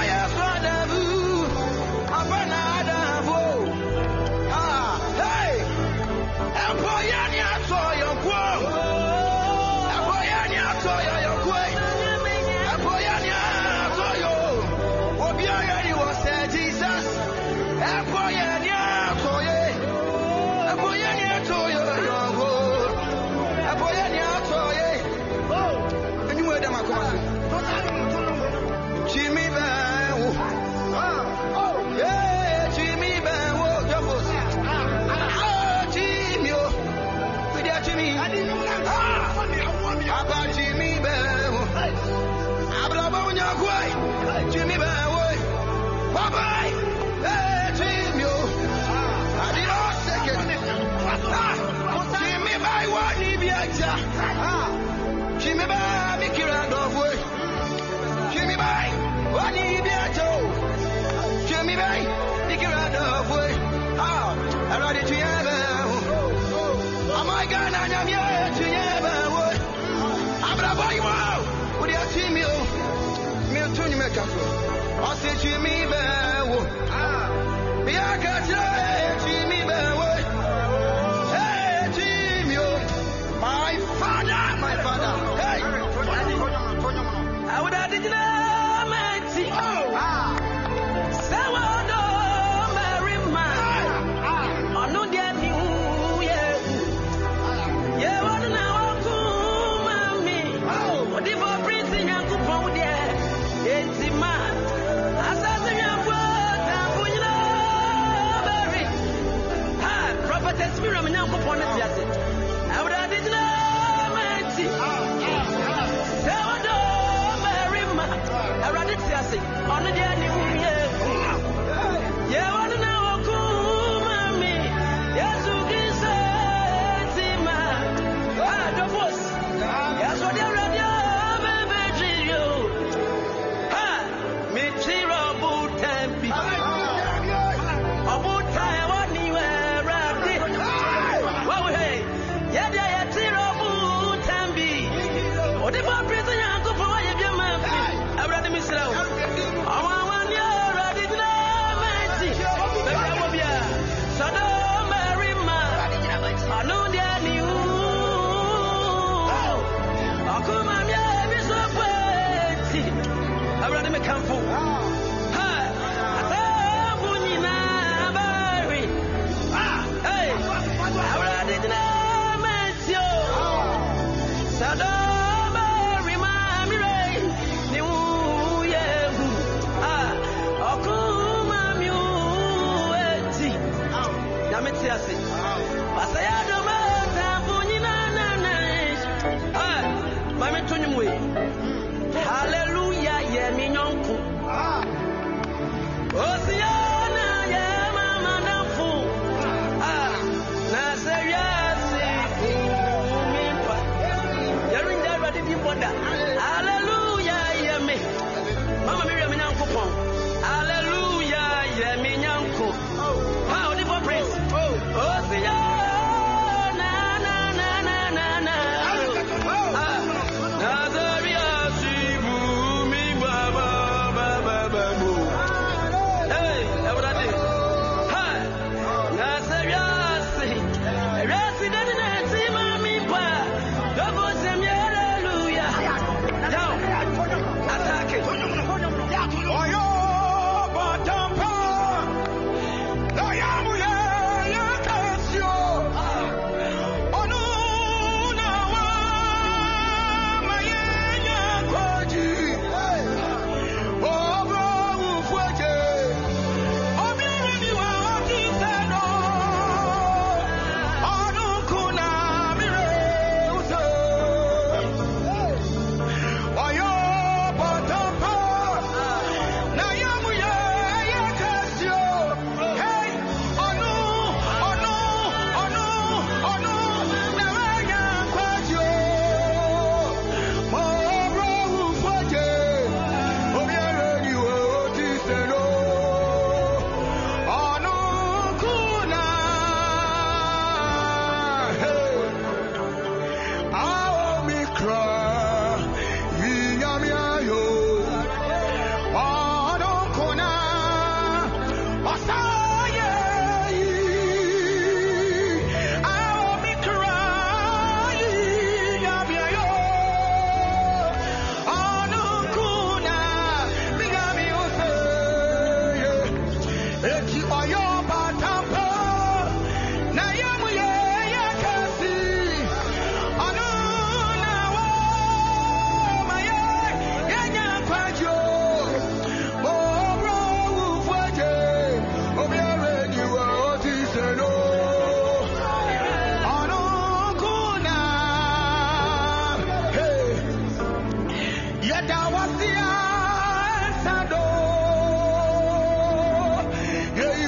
I You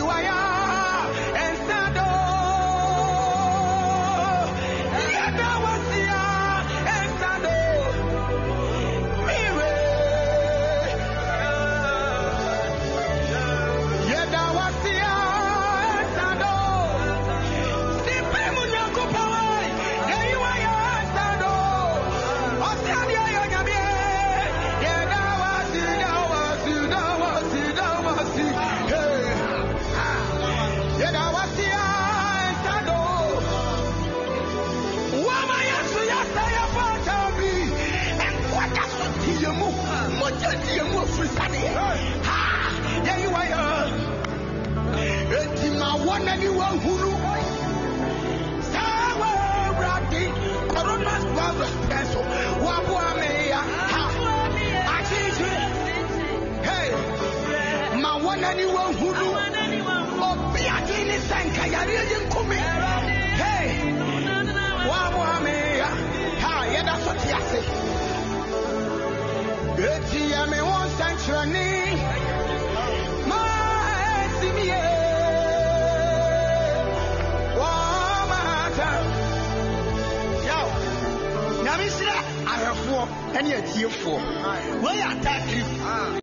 are Sunday. Ha! There you are. Etima one and you are Hulu. Sawa Brady, Corona's Baba Pencil, Wabuamea. I see. Hey, my one and you are Hulu. Oh, Piatini Sanka, I didn't come in. Hey, Wabuamea. Ha, yeah, that's what you say. Etia me won sanctuary my simie wa mata yao namisira arefo ene atiefo we attack you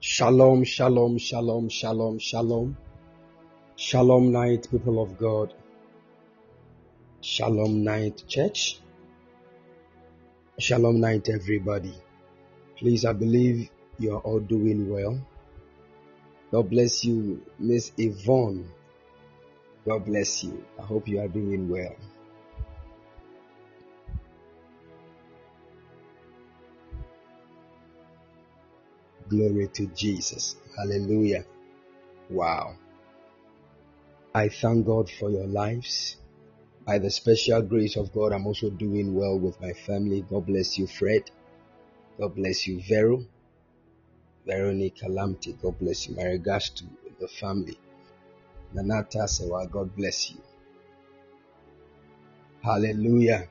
Shalom, shalom, shalom, shalom, shalom. Shalom night, people of God. Shalom night, church. Shalom night, everybody. Please, I believe you are all doing well. God bless you, Miss Yvonne. God bless you. I hope you are doing well. Glory to Jesus. Hallelujah. Wow. I thank God for your lives. By the special grace of God, I'm also doing well with my family. God bless you, Fred. God bless you, Vero. Veronique Calamty. God bless you, Marigashtu, the family. Nanata Sewa. God bless you. Hallelujah.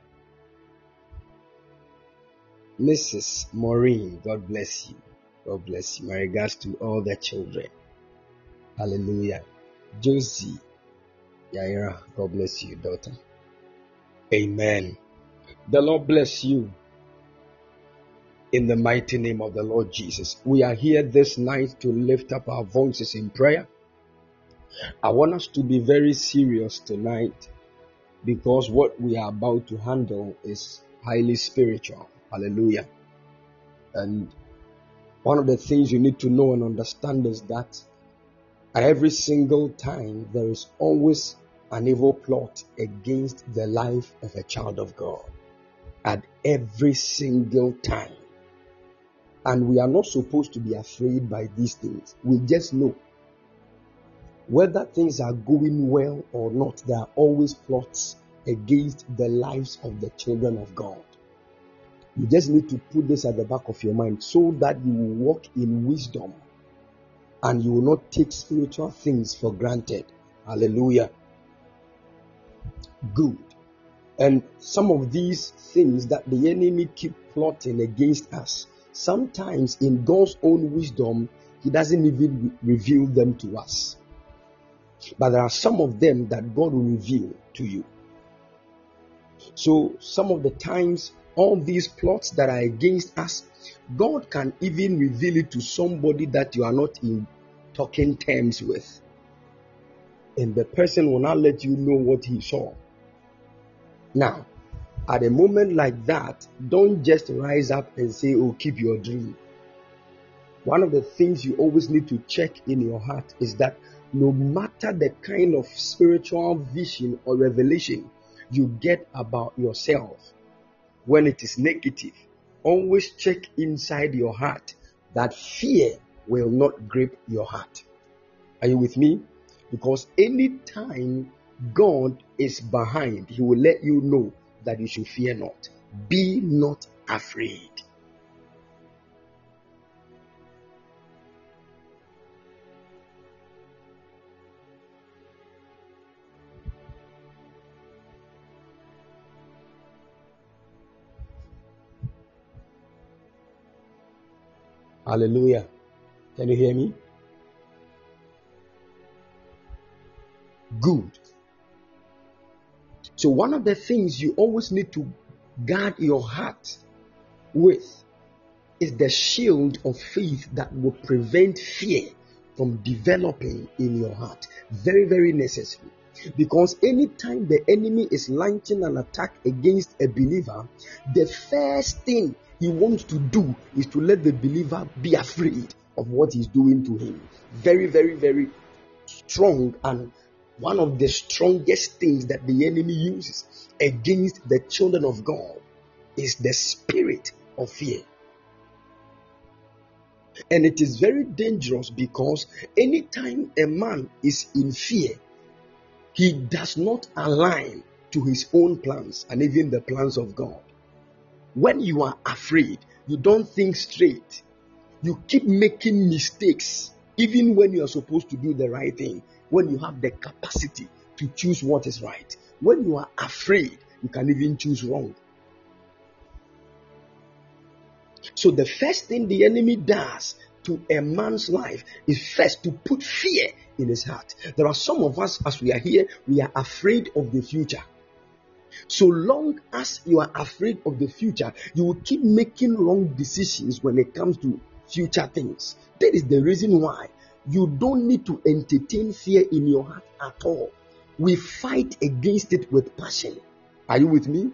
Mrs. Maureen. God bless you. God bless you. My regards to all the children. Hallelujah. Josie Yaira. God bless you, daughter. Amen. The Lord bless you in the mighty name of the Lord Jesus. We are here this night to lift up our voices in prayer. I want us to be very serious tonight because what we are about to handle is highly spiritual. Hallelujah. And one of the things you need to know and understand is that every single time there is always an evil plot against the life of a child of God. At every single time. And we are not supposed to be afraid by these things. We just know whether things are going well or not, there are always plots against the lives of the children of God. You just need to put this at the back of your mind so that you will walk in wisdom and you will not take spiritual things for granted. Hallelujah. Good. And some of these things that the enemy keep plotting against us, sometimes in God's own wisdom, he doesn't even reveal them to us. But there are some of them that God will reveal to you. So some of the times, all these plots that are against us, God can even reveal it to somebody that you are not in talking terms with. And the person will not let you know what he saw. Now, at a moment like that, don't just rise up and say, oh, keep your dream. One of the things you always need to check in your heart is that no matter the kind of spiritual vision or revelation you get about yourself, when it is negative, always check inside your heart that fear will not grip your heart. Are you with me? Because anytime God is behind, he will let you know that you should fear not. Be not afraid. Hallelujah. Can you hear me? Good. So one of the things you always need to guard your heart with is the shield of faith that will prevent fear from developing in your heart. Very, very necessary. Because anytime the enemy is launching an attack against a believer, the first thing he wants to do is to let the believer be afraid of what he's doing to him. Very, very, very strong, and one of the strongest things that the enemy uses against the children of God is the spirit of fear. And it is very dangerous, because anytime a man is in fear, he does not align to his own plans and even the plans of God. When you are afraid, you don't think straight. You keep making mistakes, even when you are supposed to do the right thing, when you have the capacity to choose what is right. When you are afraid, you can even choose wrong. So the first thing the enemy does to a man's life is first to put fear in his heart. There are some of us, as we are here, we are afraid of the future. So long as you are afraid of the future, you will keep making wrong decisions when it comes to future things. That is the reason why you don't need to entertain fear in your heart at all. We fight against it with passion. Are you with me?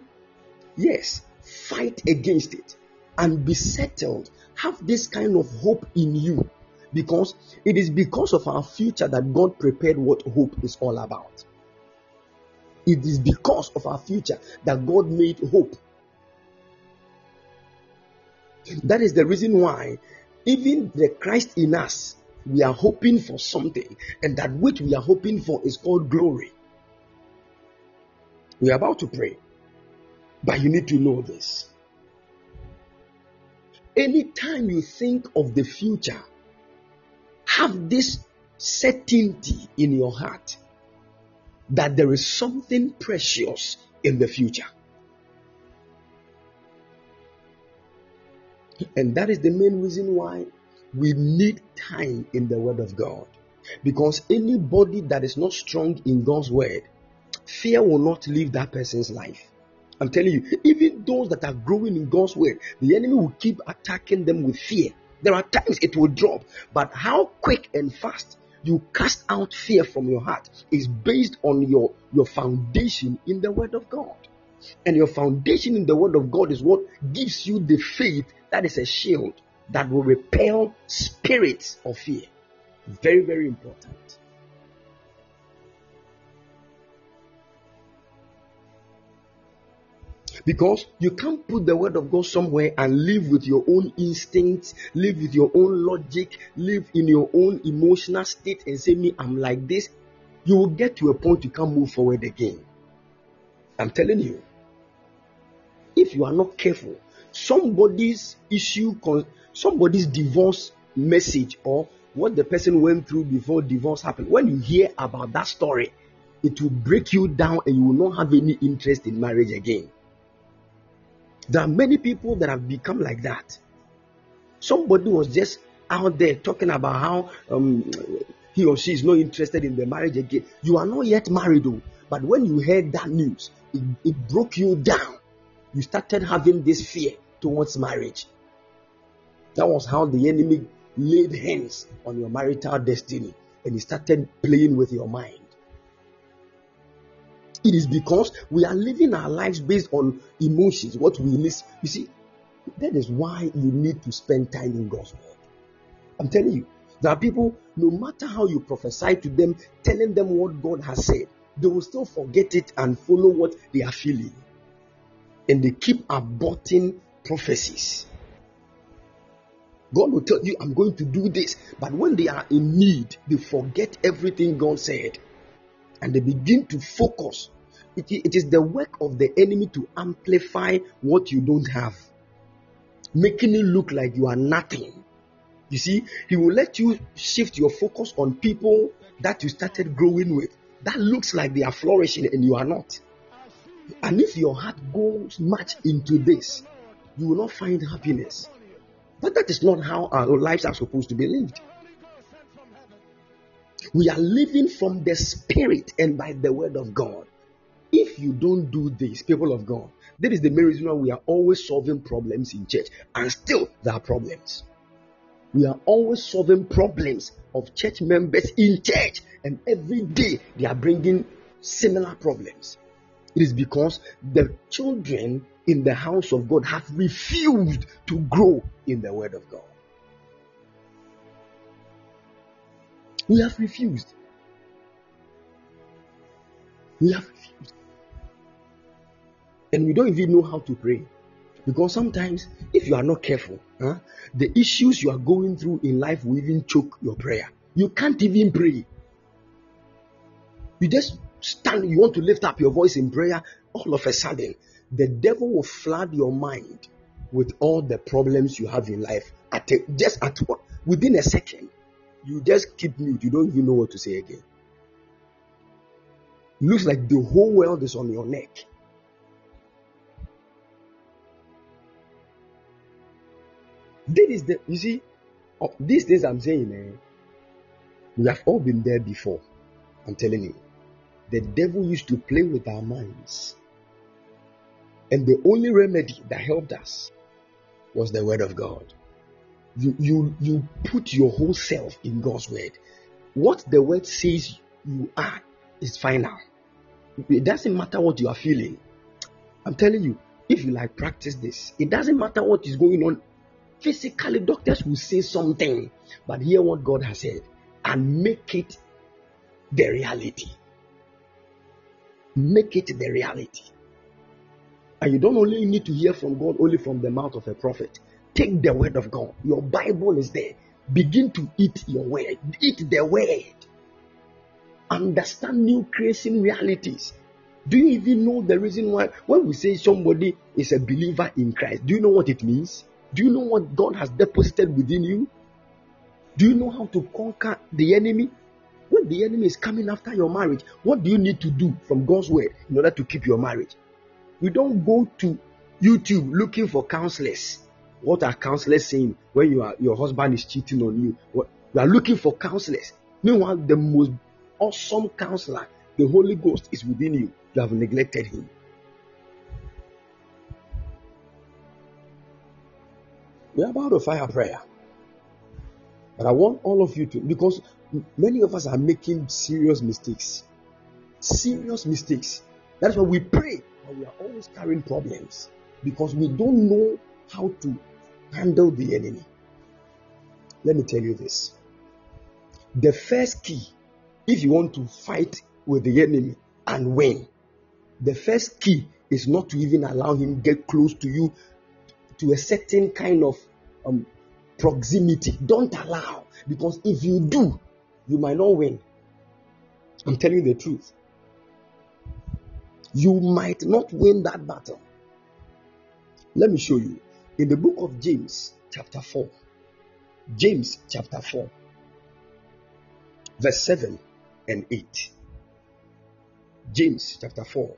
Yes, fight against it and be settled. Have this kind of hope in you, because it is because of our future that God prepared what hope is all about. It is because of our future that God made hope. That is the reason why even the Christ in us, we are hoping for something, and that which we are hoping for is called glory. We are about to pray, but you need to know this. Anytime you think of the future, have this certainty in your heart that there is something precious in the future. And that is the main reason why we need time in the Word of God. Because anybody that is not strong in God's Word, fear will not leave that person's life. I'm telling you, even those that are growing in God's Word, the enemy will keep attacking them with fear. There are times it will drop, but how quick and fast you cast out fear from your heart is based on your foundation in the Word of God. And your foundation in the Word of God is what gives you the faith that is a shield that will repel spirits of fear. Very, very important. Because you can't put the Word of God somewhere and live with your own instincts, live with your own logic, live in your own emotional state and say, me, I'm like this. You will get to a point you can't move forward again. I'm telling you, if you are not careful, somebody's issue, somebody's divorce message, or what the person went through before divorce happened, when you hear about that story, it will break you down and you will not have any interest in marriage again. There are many people that have become like that. Somebody was just out there talking about how he or she is not interested in the marriage again. You are not yet married though, but when you heard that news, it broke you down. You started having this fear towards marriage. That was how the enemy laid hands on your marital destiny, and he started playing with your mind. It is because we are living our lives based on emotions, what we miss. You see, that is why you need to spend time in God's Word. I'm telling you, there are people, no matter how you prophesy to them, telling them what God has said, they will still forget it and follow what they are feeling. And they keep aborting prophecies. God will tell you, I'm going to do this. But when they are in need, they forget everything God said. And they begin to focus. It is the work of the enemy to amplify what you don't have, making it look like you are nothing. You see, he will let you shift your focus on people that you started growing with, that looks like they are flourishing and you are not. And if your heart goes much into this, you will not find happiness. But that is not how our lives are supposed to be lived. We are living from the Spirit and by the Word of God. If you don't do this, people of God. That is the main reason why we are always solving problems in church, and still there are problems. We are always solving problems of church members in church, and every day they are bringing similar problems. It is because the children in the house of God have refused to grow in the word of God. We have refused. We have refused. And we don't even know how to pray. Because sometimes, if you are not careful, the issues you are going through in life will even choke your prayer. You can't even pray. You just stand, you want to lift up your voice in prayer. All of a sudden, the devil will flood your mind with all the problems you have in life. Within a second, you just keep mute. You don't even know what to say again. Looks like the whole world is on your neck. These things I'm saying, we have all been there before. I'm telling you, the devil used to play with our minds, and the only remedy that helped us was the word of God. You put your whole self in God's word. What the word says you are is final. It doesn't matter what you are feeling. I'm telling you, if you like practice this, it doesn't matter what is going on. Physically, doctors will say something, but hear what God has said and make it the reality. Make it the reality. And you don't only need to hear from God only from the mouth of a prophet. Take the word of God. Your Bible is there. Begin to eat your word. Eat the word. Understand new creation realities. Do you even know the reason why when we say somebody is a believer in Christ? Do you know what it means? Do you know what God has deposited within you? Do you know how to conquer the enemy? When the enemy is coming after your marriage, what do you need to do from God's word in order to keep your marriage? You don't go to YouTube looking for counselors. What are counselors saying when your husband is cheating on you? You are looking for counselors. Meanwhile, the most awesome counselor, the Holy Ghost, is within you. You have neglected him. We are about to fire prayer. But I want all of you to, because many of us are making serious mistakes. Serious mistakes. That's why we pray, but we are always carrying problems. Because we don't know how to handle the enemy. Let me tell you this. The first key, if you want to fight with the enemy and win, the first key is not to even allow him get close to you, to a certain kind of proximity. Don't allow, because if you do, you might not win. I'm telling you the truth. You might not win that battle. Let me show you. In the book of James, chapter 4. James, chapter 4. Verse 7 and 8. James, chapter 4.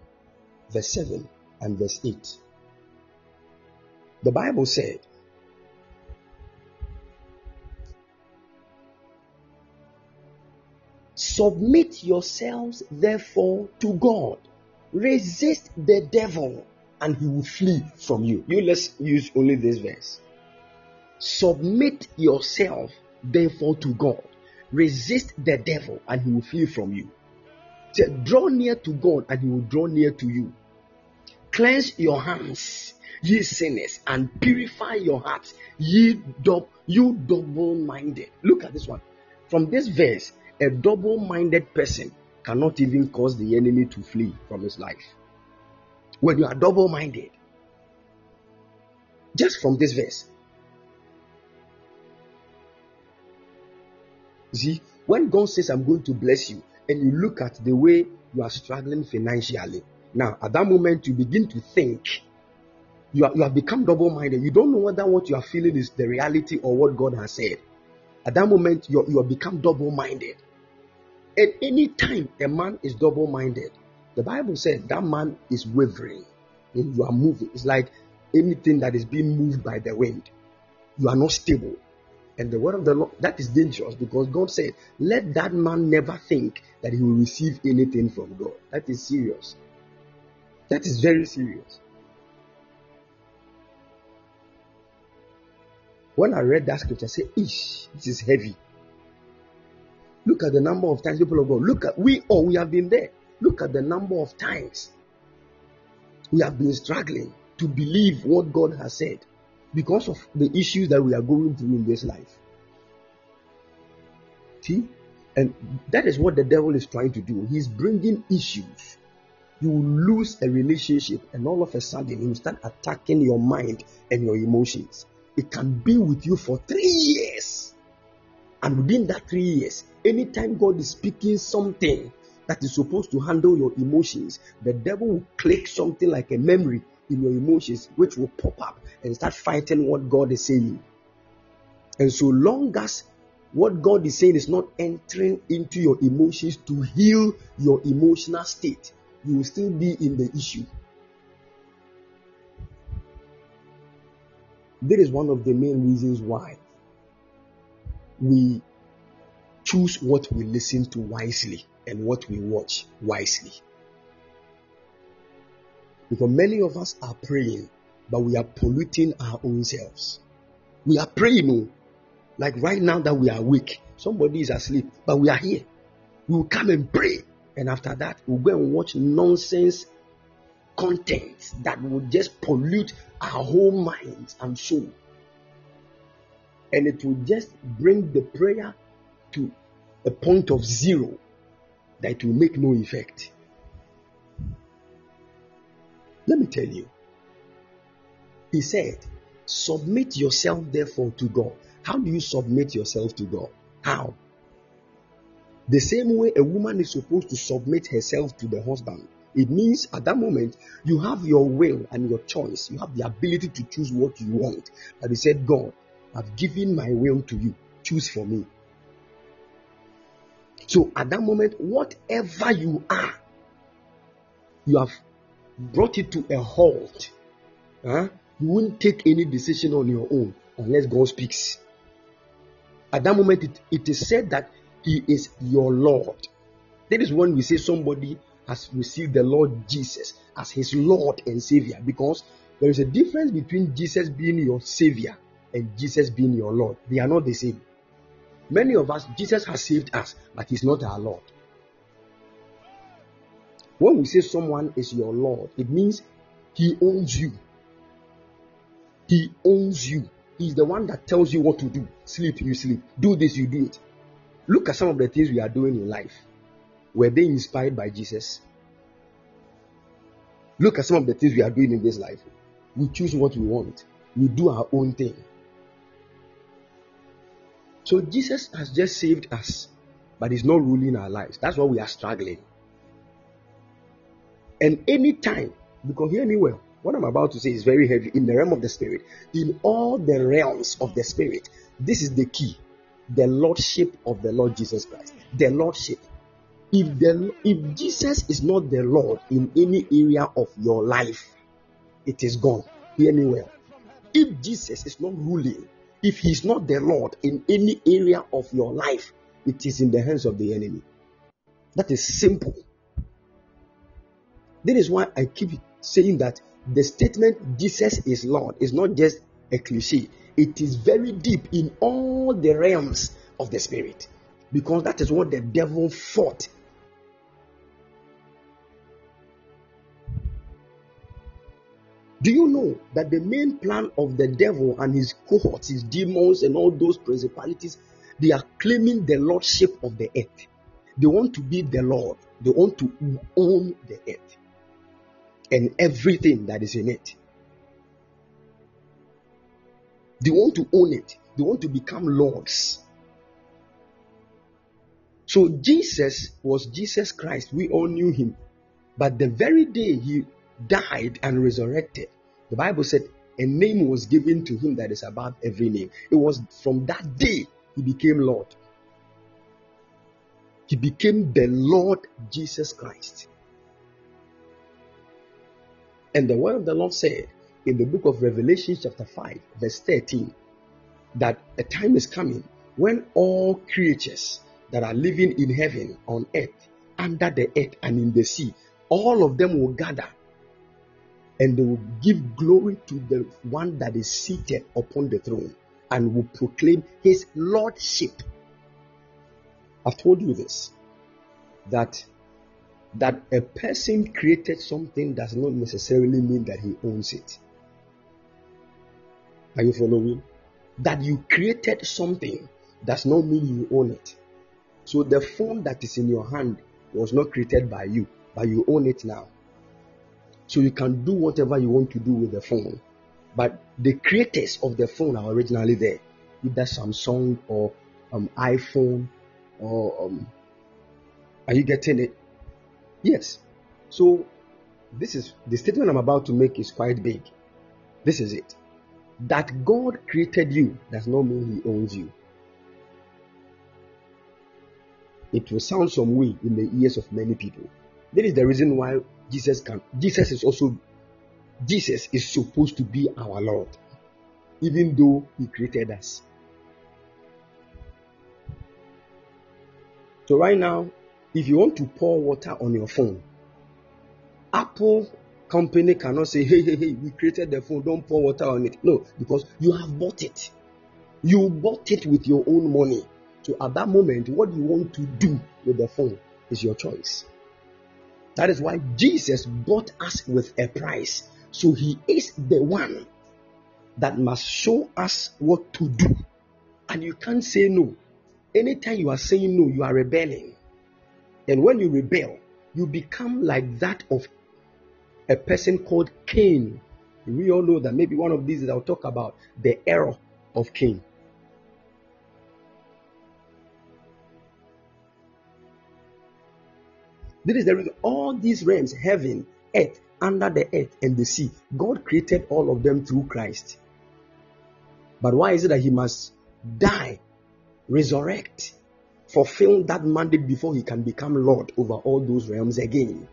Verse 7 and verse 8. The Bible said, "Submit yourselves therefore to God. Resist the devil and he will flee from you." Let's use only this verse. Submit yourself therefore to God. Resist the devil and he will flee from you. So draw near to God and he will draw near to you. Cleanse your hands, ye sinners, and purify your hearts, you double-minded. Look at this one. From this verse, a double-minded person cannot even cause the enemy to flee from his life. When you are double-minded, just from this verse. See, when God says, "I'm going to bless you," and you look at the way you are struggling financially, now at that moment you begin to think. You have become double-minded. You don't know whether what you are feeling is the reality or what God has said. At that moment, you have become double-minded. At any time a man is double-minded, the Bible says that man is wavering. When you are moving, it's like anything that is being moved by the wind. You are not stable. And the word of the Lord, that is dangerous, because God said, "Let that man never think that he will receive anything from God." That is serious. That is very serious. When I read that scripture, I said, "Ish, this is heavy." Look at the number of times people of God. Look at we have been there. Look at the number of times we have been struggling to believe what God has said because of the issues that we are going through in this life. See, and that is what the devil is trying to do. He's bringing issues. You will lose a relationship, and all of a sudden you start attacking your mind and your emotions. It can be with you for 3 years, and within that 3 years, anytime God is speaking something that is supposed to handle your emotions, the devil will click something like a memory in your emotions, which will pop up and start fighting what God is saying. And so long as what God is saying is not entering into your emotions to heal your emotional state, you will still be in the issue. That is one of the main reasons why we choose what we listen to wisely and what we watch wisely. Because many of us are praying, but we are polluting our own selves. We are praying, like right now that we are awake. Somebody is asleep, but we are here. We will come and pray. And after that, we'll go and watch nonsense content that will just pollute our whole minds and soul. And it will just bring the prayer to a point of zero that it will make no effect. Let me tell you. He said, submit yourself therefore to God. How do you submit yourself to God? How? The same way a woman is supposed to submit herself to the husband. It means at that moment, you have your will and your choice. You have the ability to choose what you want. But he said, God, I've given my will to you. Choose for me. So at that moment, whatever you are, you have brought it to a halt. You won't take any decision on your own unless God speaks. At that moment, it is said that He is your Lord. That is when we say somebody has received the Lord Jesus as his Lord and Savior, because there is a difference between Jesus being your Savior and Jesus being your Lord. They are not the same. Many of us, Jesus has saved us, but he's not our Lord. When we say someone is your Lord, it means he owns you. He owns you. He's the one that tells you what to do. Sleep, you sleep. Do this, you do it. Look at some of the things we are doing in life. Were they inspired by Jesus? Look at some of the things we are doing in this life. We choose what we want. We do our own thing. So Jesus has just saved us, but he's not ruling our lives. That's why we are struggling. And any time, because hear me well, what I'm about to say is very heavy in the realm of the spirit. In all the realms of the spirit, this is the key. The Lordship of the Lord Jesus Christ. The Lordship. If Jesus is not the Lord in any area of your life, it is gone. Hear me well. If Jesus is not ruling, if he's not the Lord in any area of your life, it is in the hands of the enemy. That is simple. That is why I keep saying that the statement Jesus is Lord is not just a cliche. It is very deep in all the realms of the spirit, because that is what the devil fought. Do you know that the main plan of the devil and his cohorts, his demons and all those principalities, they are claiming the lordship of the earth. They want to be the Lord. They want to own the earth and everything that is in it. They want to own it. They want to become lords. So Jesus was Jesus Christ. We all knew him. But the very day he died and resurrected, the Bible said a name was given to him that is above every name. It was from that day he became Lord. He became the Lord Jesus Christ. And the word of the Lord said, in the book of Revelation chapter 5 verse 13, that a time is coming when all creatures that are living in heaven, on earth, under the earth and in the sea, all of them will gather and they will give glory to the one that is seated upon the throne and will proclaim his lordship. I've told you this, that a person created something does not necessarily mean that he owns it. Are you following? That you created something does not mean you own it. So the phone that is in your hand was not created by you, but you own it now. So you can do whatever you want to do with the phone. But the creators of the phone are originally there. Either Samsung or iPhone or... Are you getting it? Yes. So this is the statement I'm about to make is quite big. This is it. That God created you does not mean he owns you. It will sound some way in the ears of many people. That is the reason why Jesus is supposed to be our Lord, even though he created us. So right now, if you want to pour water on your phone, Apple company cannot say, hey, we created the phone, don't pour water on it. No, because you have bought it. You bought it with your own money. So at that moment, what you want to do with the phone is your choice. That is why Jesus bought us with a price. So he is the one that must show us what to do. And you can't say no. Anytime you are saying no, you are rebelling. And when you rebel, you become like that of a person called Cain. We all know that. Maybe one of these that I'll talk about, the error of Cain. This is the reason all these realms, heaven, earth, under the earth, and the sea, God created all of them through Christ. But why is it that he must die, resurrect, fulfill that mandate before he can become Lord over all those realms again?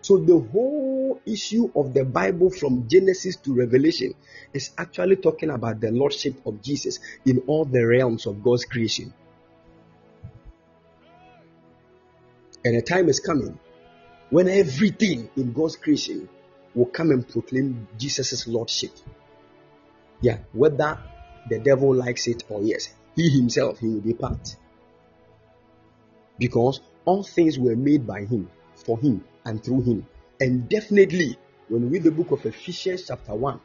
So the whole issue of the Bible from Genesis to Revelation is actually talking about the Lordship of Jesus in all the realms of God's creation. And a time is coming when everything in God's creation will come and proclaim Jesus' Lordship. Yeah, whether the devil likes it or yes, he himself, he will be part. Because all things were made by him, for him, and through him. And definitely, when we read the book of Ephesians chapter 1,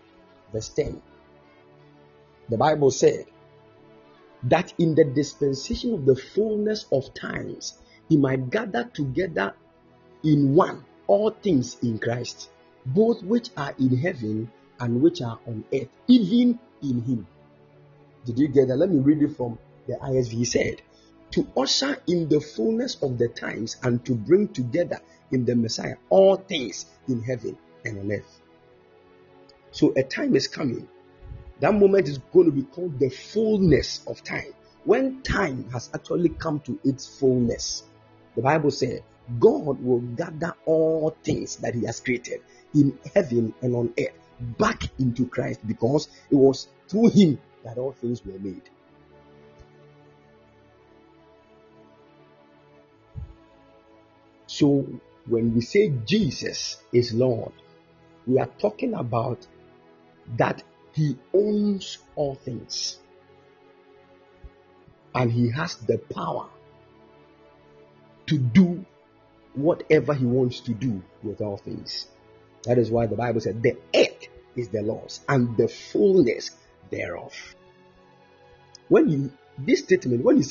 verse 10, the Bible said that in the dispensation of the fullness of times, he might gather together in one all things in Christ, both which are in heaven and which are on earth, even in him. Did you get that? Let me read it from the ISV. He said, to usher in the fullness of the times and to bring together in the Messiah all things in heaven and on earth. So a time is coming. That moment is going to be called the fullness of time. When time has actually come to its fullness, the Bible said, God will gather all things that he has created in heaven and on earth back into Christ, because it was through him that all things were made. So when we say Jesus is Lord, we are talking about that he owns all things. And he has the power to do whatever he wants to do with all things. That is why the Bible said the earth is the Lord's and the fullness thereof. When you say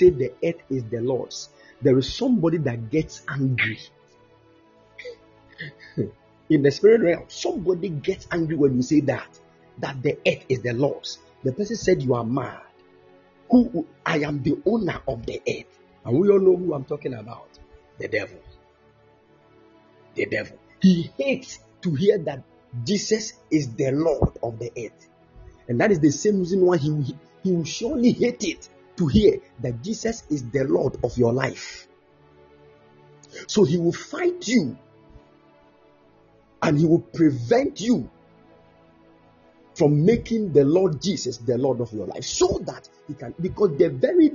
the earth is the Lord's, there is somebody that gets angry. In the spirit realm, somebody gets angry when you say that the earth is the Lord's. The person said you are mad. Who I am the owner of the earth. And we all know who I'm talking about. The devil. The devil. He hates to hear that Jesus is the Lord of the earth. And that is the same reason why he will surely hate it to hear that Jesus is the Lord of your life. So he will fight you. And he will prevent you from making the Lord Jesus the Lord of your life, so that he can, because the very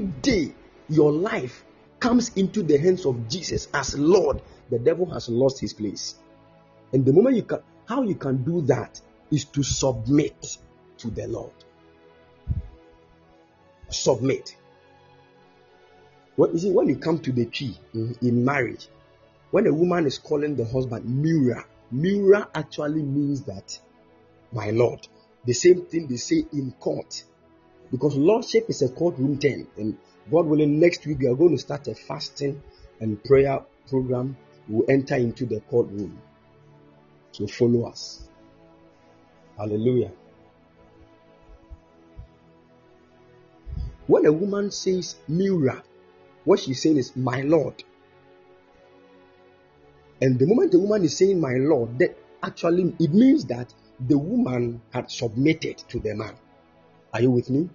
day your life comes into the hands of Jesus as Lord, the devil has lost his place. And the moment you can, how you can do that is to submit to the Lord. Submit. Well, you see, when you come to the tree in marriage, when a woman is calling the husband Mura, Mura actually means that my Lord. The same thing they say in court. Because Lordship is a courtroom term. And God willing, next week we are going to start a fasting and prayer program. We will enter into the courtroom. So follow us. Hallelujah. When a woman says Mira, what she's saying is my Lord. And the moment the woman is saying my Lord, that actually it means that the woman had submitted to the man. Are you with me?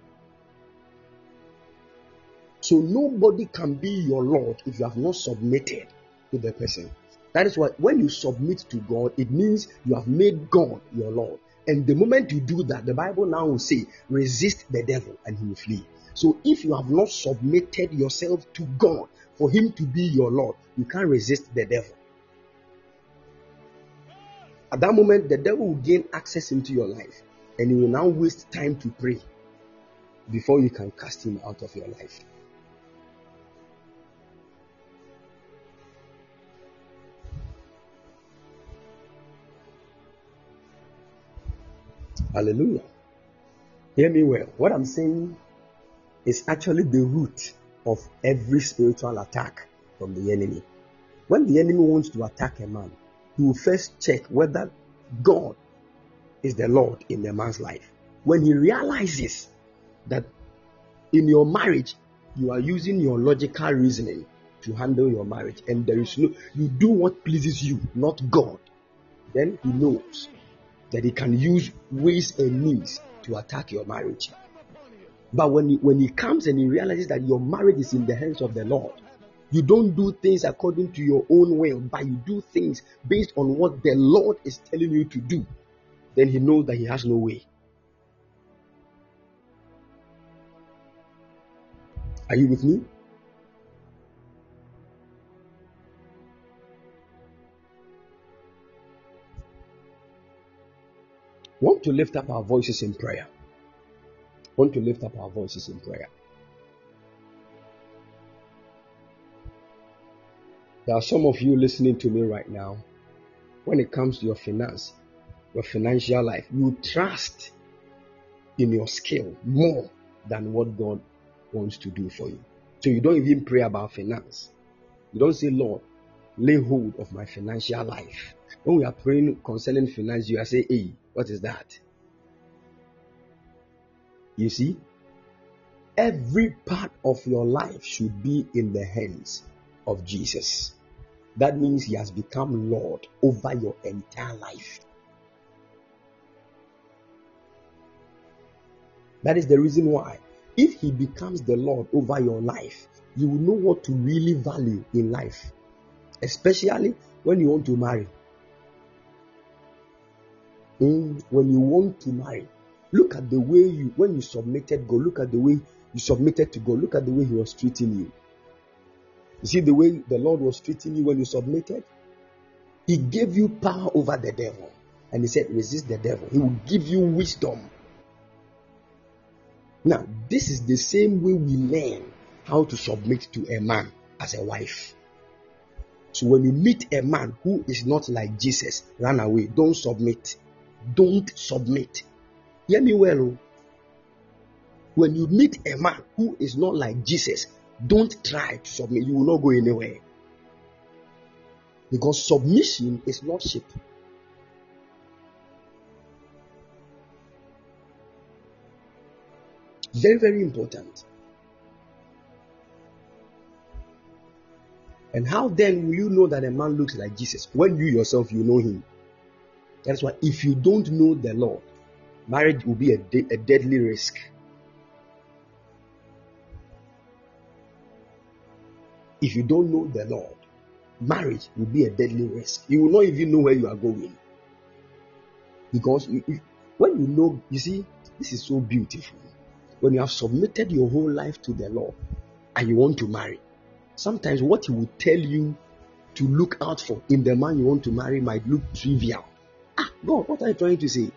So nobody can be your Lord if you have not submitted to the person. That is why when you submit to God, it means you have made God your Lord. And the moment you do that, the Bible now will say, resist the devil and he will flee. So if you have not submitted yourself to God for him to be your Lord, you can't resist the devil. At that moment, the devil will gain access into your life, and you will now waste time to pray before you can cast him out of your life. Hallelujah. Hear me well. What I'm saying is actually the root of every spiritual attack from the enemy. When the enemy wants to attack a man, he will first check whether God is the Lord in the man's life. When he realizes that in your marriage, you are using your logical reasoning to handle your marriage, and there is no, you do what pleases you, not God, then he knows that he can use ways and means to attack your marriage. But when he comes and he realizes that your marriage is in the hands of the Lord, you don't do things according to your own will, but you do things based on what the Lord is telling you to do, then he knows that he has no way. Are you with me? Want to lift up our voices in prayer. Want to lift up our voices in prayer. There are some of you listening to me right now. When it comes to your finance, your financial life, you trust in your skill more than what God wants to do for you. So you don't even pray about finance. You don't say, Lord, lay hold of my financial life. When we are praying concerning finance, you are saying, hey, what is that? You see, every part of your life should be in the hands of Jesus. That means he has become Lord over your entire life. That is the reason why, if he becomes the Lord over your life, you will know what to really value in life, especially when you want to marry. When you want to marry, look at the way when you submitted God, look at the way you submitted to God, look at the way he was treating you. You see the way the Lord was treating you when you submitted? He gave you power over the devil. And he said, resist the devil. He will give you wisdom. Now, this is the same way we learn how to submit to a man as a wife. So when you meet a man who is not like Jesus, run away. Don't submit. Don't submit. Hear me well. When you meet a man who is not like Jesus, don't try to submit. You will not go anywhere. Because submission is lordship. Very, very important. And how then will you know that a man looks like Jesus? When you yourself, you know him. That's why if you don't know the Lord, marriage will be a deadly risk. If you don't know the Lord, marriage will be a deadly risk. You will not even know where you are going. Because when you know, you see, this is so beautiful. When you have submitted your whole life to the Lord and you want to marry, Sometimes what he will tell you to look out for in the man you want to marry might look trivial. God, what are you trying to say?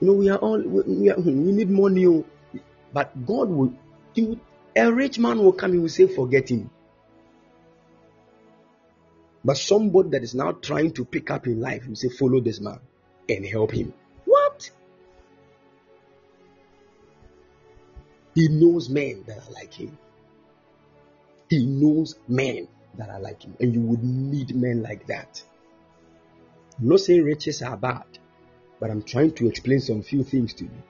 We need money, but God a rich man will come, he will say, forget him. But somebody that is now trying to pick up in life, he will say, follow this man and help him. What? He knows men that are like him. He knows men that are like him. And you would need men like that. I'm not saying riches are bad, but I'm trying to explain some few things to you,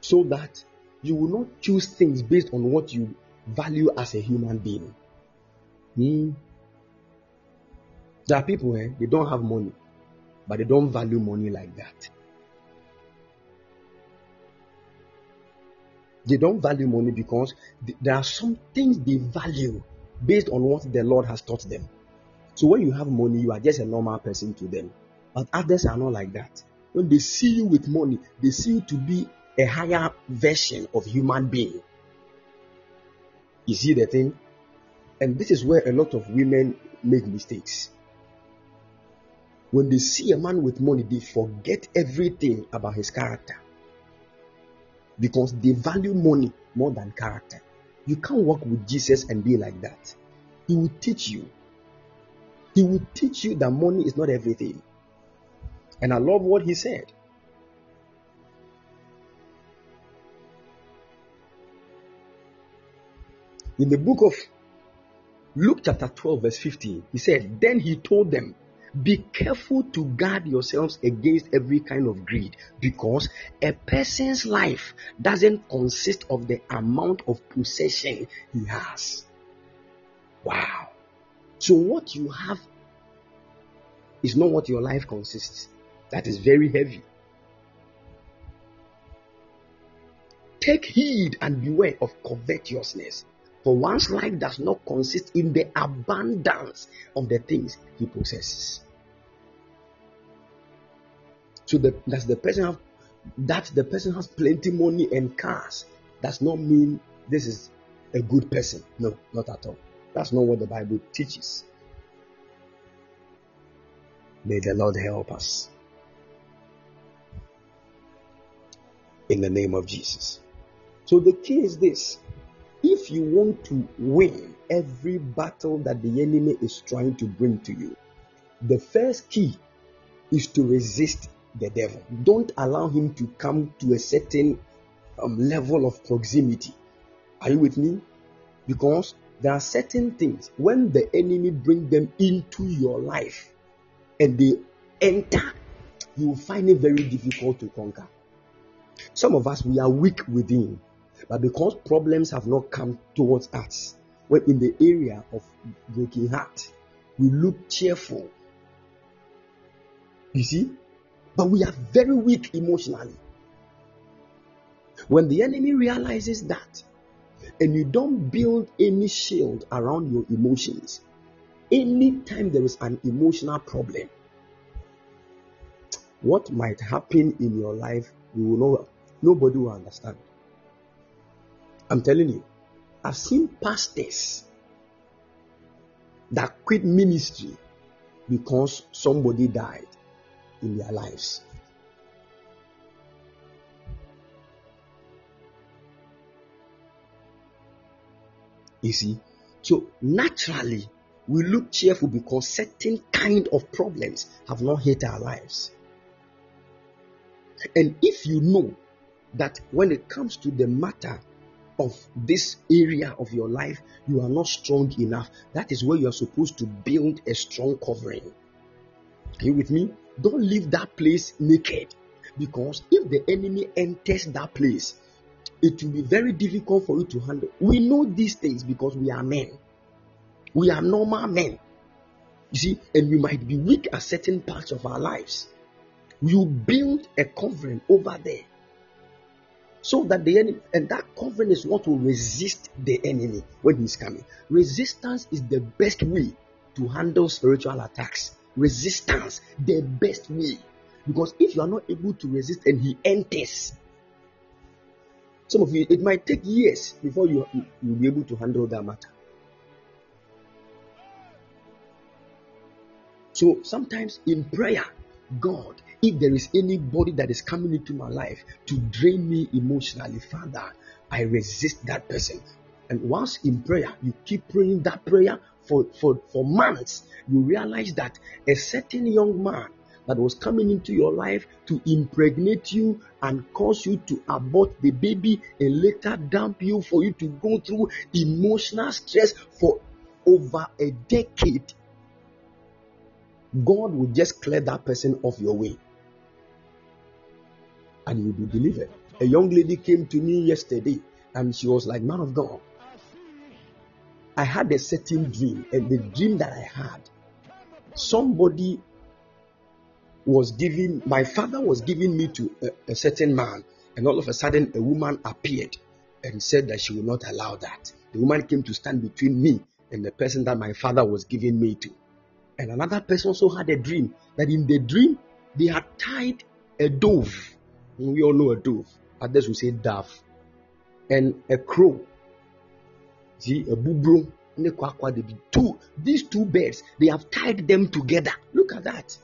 so that you will not choose things based on what you value as a human being. There are people, they don't have money, but they don't value money like that. They don't value money because there are some things they value based on what the Lord has taught them. So when you have money, you are just a normal person to them. But others are not like that. When they see you with money, they see you to be a higher version of human being. You see the thing? And this is where a lot of women make mistakes. When they see a man with money, they forget everything about his character, because they value money more than character. You can't walk with Jesus and be like that. He will teach you. He will teach you that money is not everything. And I love what he said. In the book of Luke chapter 12 verse 15, he said, then he told them, be careful to guard yourselves against every kind of greed, because a person's life doesn't consist of the amount of possession he has. Wow. So what you have is not what your life consists. That is very heavy. Take heed and beware of covetousness, for one's life does not consist in the abundance of the things he possesses. So the person has plenty money and cars does not mean this is a good person. No, not at all. That's not what the Bible teaches. May the Lord help us. In the name of Jesus. So the key is this. If you want to win every battle that the enemy is trying to bring to you, the first key is to resist the devil. Don't allow him to come to a certain level of proximity. Are you with me? Because there are certain things, when the enemy brings them into your life and they enter, you will find it very difficult to conquer. Some of us, we are weak within. But because problems have not come towards us, when in the area of broken heart, we look cheerful. You see? But we are very weak emotionally. When the enemy realizes that, and you don't build any shield around your emotions, anytime there is an emotional problem, what might happen in your life, you will not, nobody will understand. I'm telling you, I've seen pastors that quit ministry because somebody died in their lives. You see? So naturally, we look cheerful because certain kind of problems have not hit our lives. And if you know that when it comes to the matter of this area of your life, you are not strong enough, that is where you are supposed to build a strong covering. Are you with me? Don't leave that place naked, because if the enemy enters that place, it will be very difficult for you to handle. We know these things because we are men. We are normal men. You see, and we might be weak at certain parts of our lives. You build a covering over there, so that the enemy, and that covering is what will resist the enemy when he's coming. Resistance is the best way to handle spiritual attacks. Resistance, the best way. Because if you are not able to resist and he enters, Some of you, it might take years before you'll be able to handle that matter. So sometimes in prayer, God, if there is anybody that is coming into my life to drain me emotionally, Father, I resist that person. And once in prayer, you keep praying that prayer for months, you realize that a certain young man that was coming into your life to impregnate you and cause you to abort the baby and later dump you, for you to go through emotional stress for over a decade, God will just clear that person off your way and you'll be delivered. A young lady came to me yesterday and she was like, "Man of God, I had a certain dream, and the dream that I had, somebody was giving, my father was giving me to a certain man, and all of a sudden a woman appeared and said that she would not allow that. The woman came to stand between me and the person that my father was giving me to. And another person also had a dream, that in the dream they had tied a dove. We all know a dove, others will say dove, and a crow. See, a bubro and a quack, these two birds, they have tied them together. Look at that.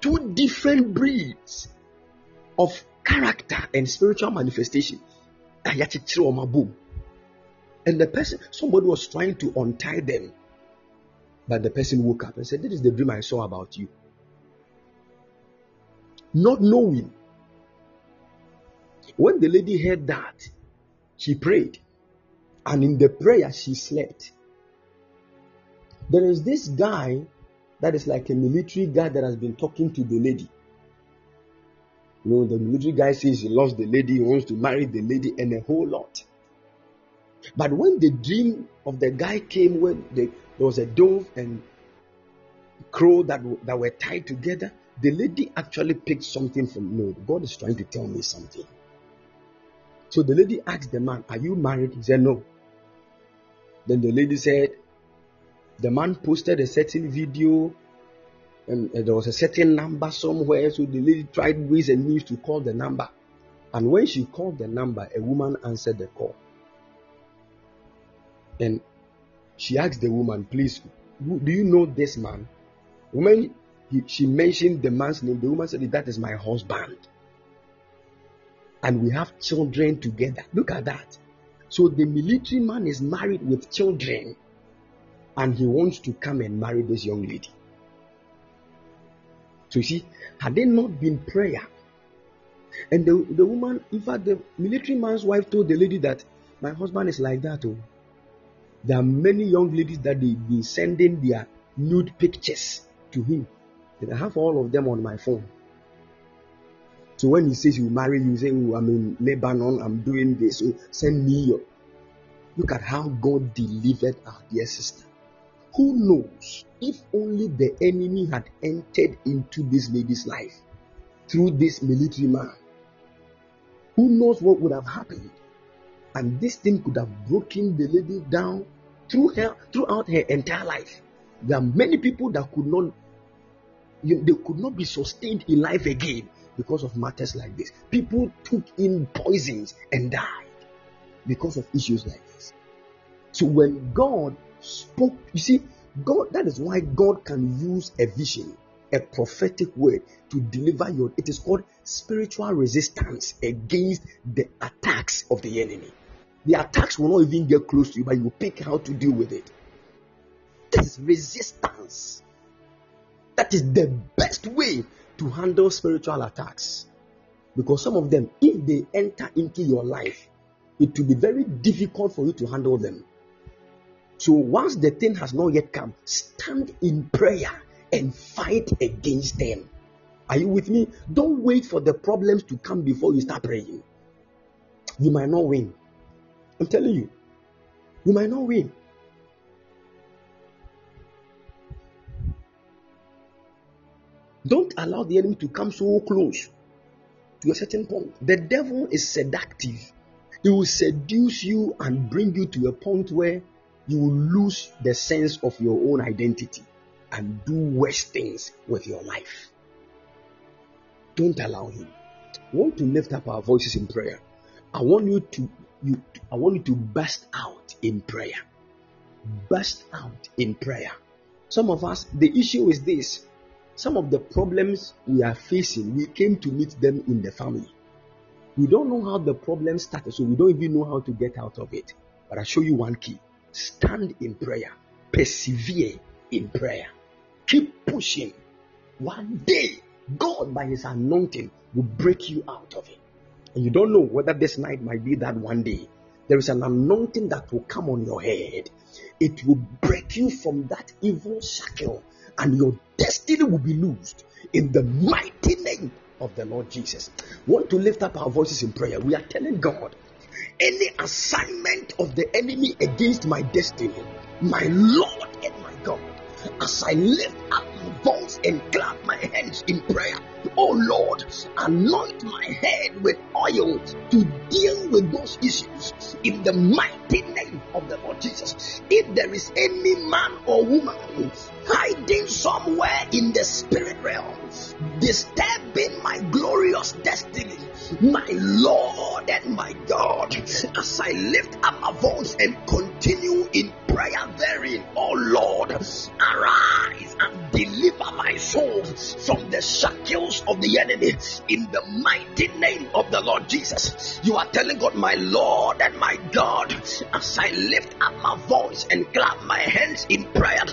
2 different breeds of character and spiritual manifestation. And the person, somebody was trying to untie them, but the person woke up and said, "This is the dream I saw about you." Not knowing. When the lady heard that, she prayed, and in the prayer she slept. There is this guy that is like a military guy that has been talking to the lady. You know, the military guy says he loves the lady, he wants to marry the lady, and a whole lot. But when the dream of the guy came, when there was a dove and crow that were tied together, the lady actually picked something from, no, God is trying to tell me something. So the lady asked the man, "Are you married?" He said, "No." Then the lady said, the man posted a certain video and there was a certain number somewhere. So the lady tried ways and means to call the number. And when she called the number, a woman answered the call. And she asked the woman, "Please, do you know this man?" Woman, she mentioned the man's name. The woman said, "That is my husband. And we have children together." Look at that. So the military man is married with children, and he wants to come and marry this young lady. So you see, had there not been prayer, and the woman, in fact, the military man's wife told the lady that, "My husband is like that. Oh. There are many young ladies that they've been sending their nude pictures to him. And I have all of them on my phone. So when he says he will marry you, say, "Oh, I'm in Lebanon, I'm doing this, so send me your..." Look at how God delivered our dear sister. Who knows, if only the enemy had entered into this lady's life through this military man, who knows what would have happened? And this thing could have broken the lady down throughout her entire life. There are many people that could not be sustained in life again because of matters like this. People took in poisons and died because of issues like this. So when God spoke, you see, God, that is why God can use a vision, a prophetic word, to deliver your, it is called spiritual resistance against the attacks of the enemy. The attacks will not even get close to you, but you pick how to deal with it. That is resistance. That is the best way to handle spiritual attacks, because some of them, if they enter into your life, it will be very difficult for you to handle them. So once the thing has not yet come, stand in prayer and fight against them. Are you with me? Don't wait for the problems to come before you start praying. You might not win. I'm telling you, you might not win. Don't allow the enemy to come so close to a certain point. The devil is seductive. He will seduce you and bring you to a point where you will lose the sense of your own identity and do worse things with your life. Don't allow him. I want to lift up our voices in prayer. I want you to burst out in prayer. Burst out in prayer. Some of us, the issue is this. Some of the problems we are facing, we came to meet them in the family. We don't know how the problem started, so we don't even know how to get out of it. But I'll show you one key. Stand in prayer. Persevere in prayer. Keep pushing. One day, God, by His anointing, will break you out of it. And you don't know whether this night might be that one day. There is an anointing that will come on your head. It will break you from that evil shackle, and your destiny will be loosed in the mighty name of the Lord Jesus. We want to lift up our voices in prayer. We are telling God, any assignment of the enemy against my destiny, my Lord and my God, as I lift up my voice and clap my hands in prayer, oh Lord, anoint my head with oil to deal with those issues in the mighty name of the Lord Jesus. If there is any man or woman hiding somewhere in the spirit realm, disturbing my glorious destiny, my Lord and my God, as I lift up my voice and continue in prayer therein, oh Lord, arise and deliver my soul from the shackles of the enemy in the mighty name of the Lord Jesus. You are telling God, my Lord and my God, as I lift up my voice and clap my hands in prayer,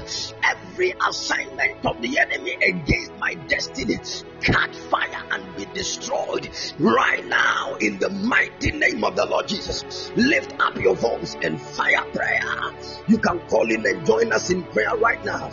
every assignment of the enemy against my destiny, catch fire and be destroyed right now in the mighty name of the Lord Jesus. Lift up your voice and fire prayer. You can call in and join us in prayer right now.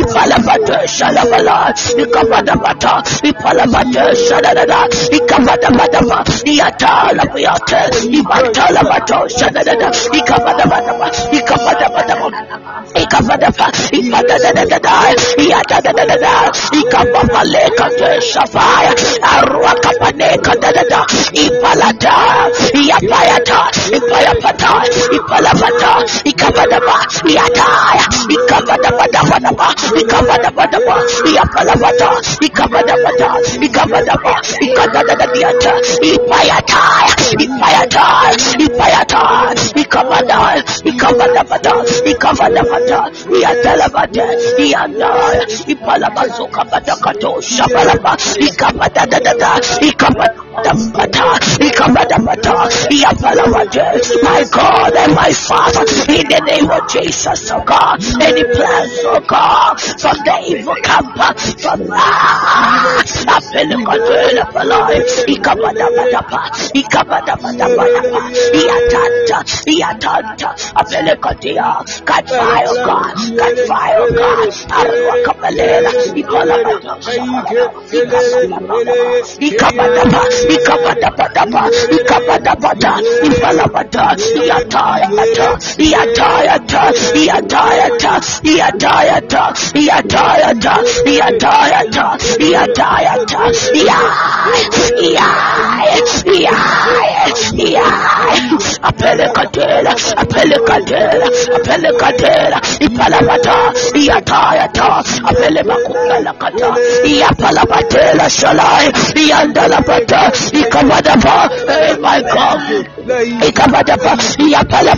Ipalavata Shalavala, Ikamadamata, Ipalavata Shalada, Ikavadamadama, Iatalavata, Ibatalavato Shalada, Ikavadamadama, Ikavadamadama, Ikavadapa, Ipadadada, Iatadada, Ikapamaleka Shafaya, Aruakapaneka Dada, Ipalata, Iapayata, Ipayapata, Ipalavata, Ikavadaba, Iataya, Ikavadabadabadaba. Ikabadabadaba, Iapalavata, Ikabadabata, Ikabadaba, Ikadadadiata, Ipayata, Ipayata, Ipayata, Ikabada, Ikabadabata, Ikabadabata, Iatalavata, Iana, Ipalabazo, Kabadakato, Shabalaba, Ikabadadada, Ikabadabata, Ikabadabata, Iapalavata, my God and my Father, in the name of Jesus, oh God, any plans, oh God. From the evil camp, from a feeling of the life, Ikabadabadapa, Iatanta, a feeling of the God, Arwakabalera, Ikabadapa, Ipalabata, Iatayata, Oh my God! By the oil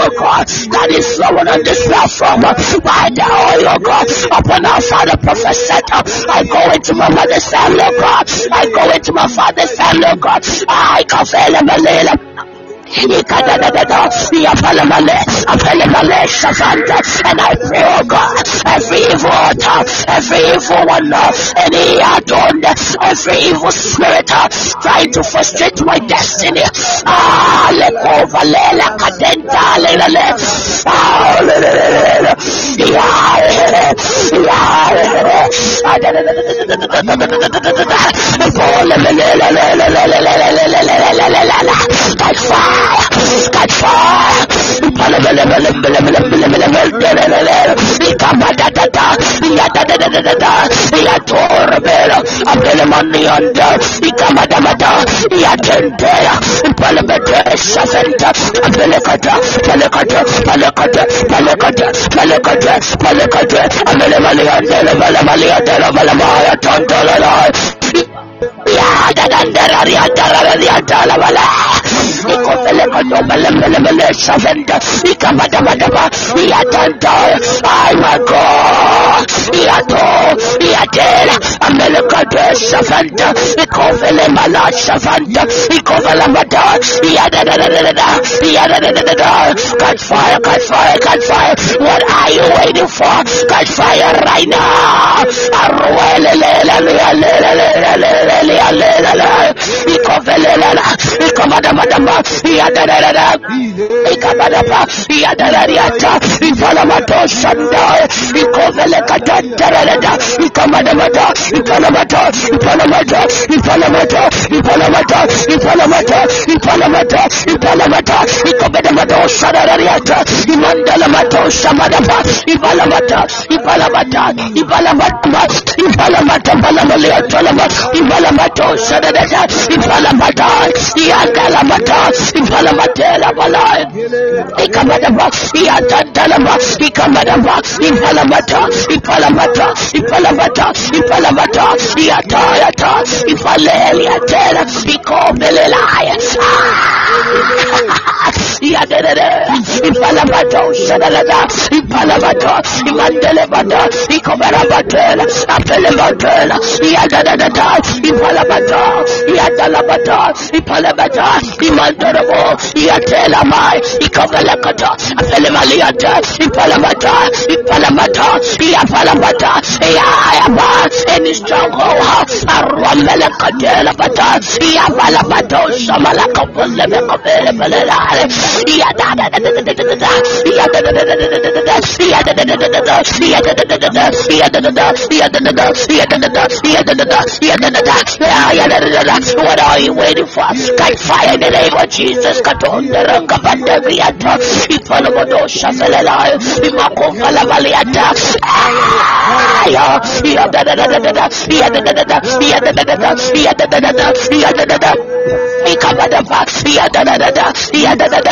of God that is flowing on this platform, by the oil of God upon our father professor, I go into my mother's family, oh God. I go into my father's family, oh God. I can feel him. And I pray, oh God, every evil one, every evil spirit trying to frustrate my destiny. Catch fire. What are you waiting for? Catch fire right now. Any stronghold, what are you waiting for? Cut fire in the name of Jesus. Cut on the rock of my God, my Lord, any spirit of God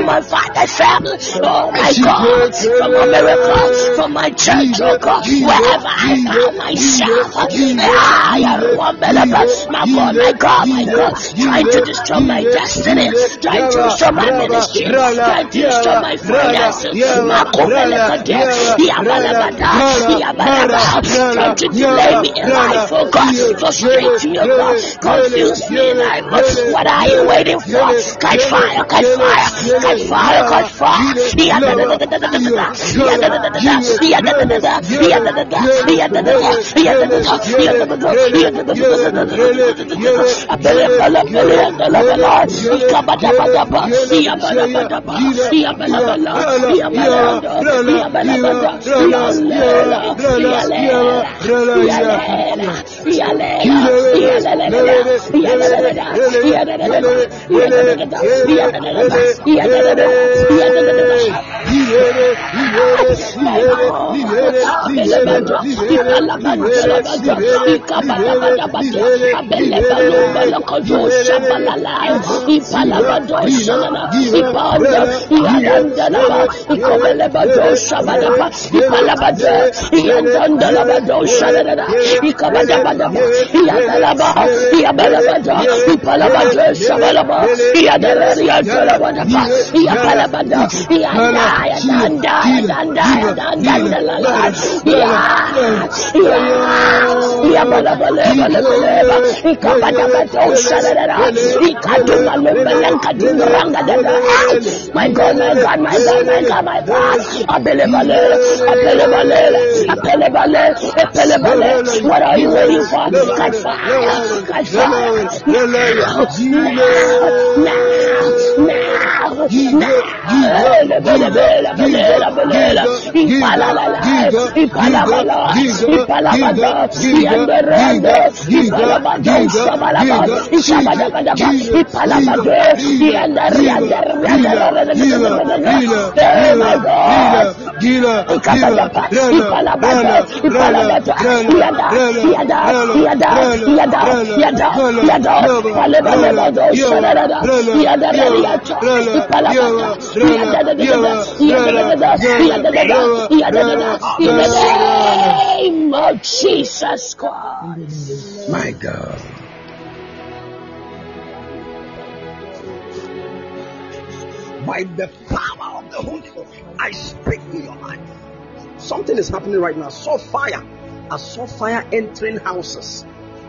found myself, I am My God, trying to destroy my destiny, trying to destroy my ministry, trying to destroy my finances, trying to delay me in life, oh God, frustrate me, oh God, confuse me in life. What are you waiting for? Catch fire, catch fire, catch fire, catch fire. My God, what are you waiting for? In the name of Jesus Christ, my God. By the power of the Holy Ghost, I speak to your life. Something is happening right now. So fire. I saw fire entering houses.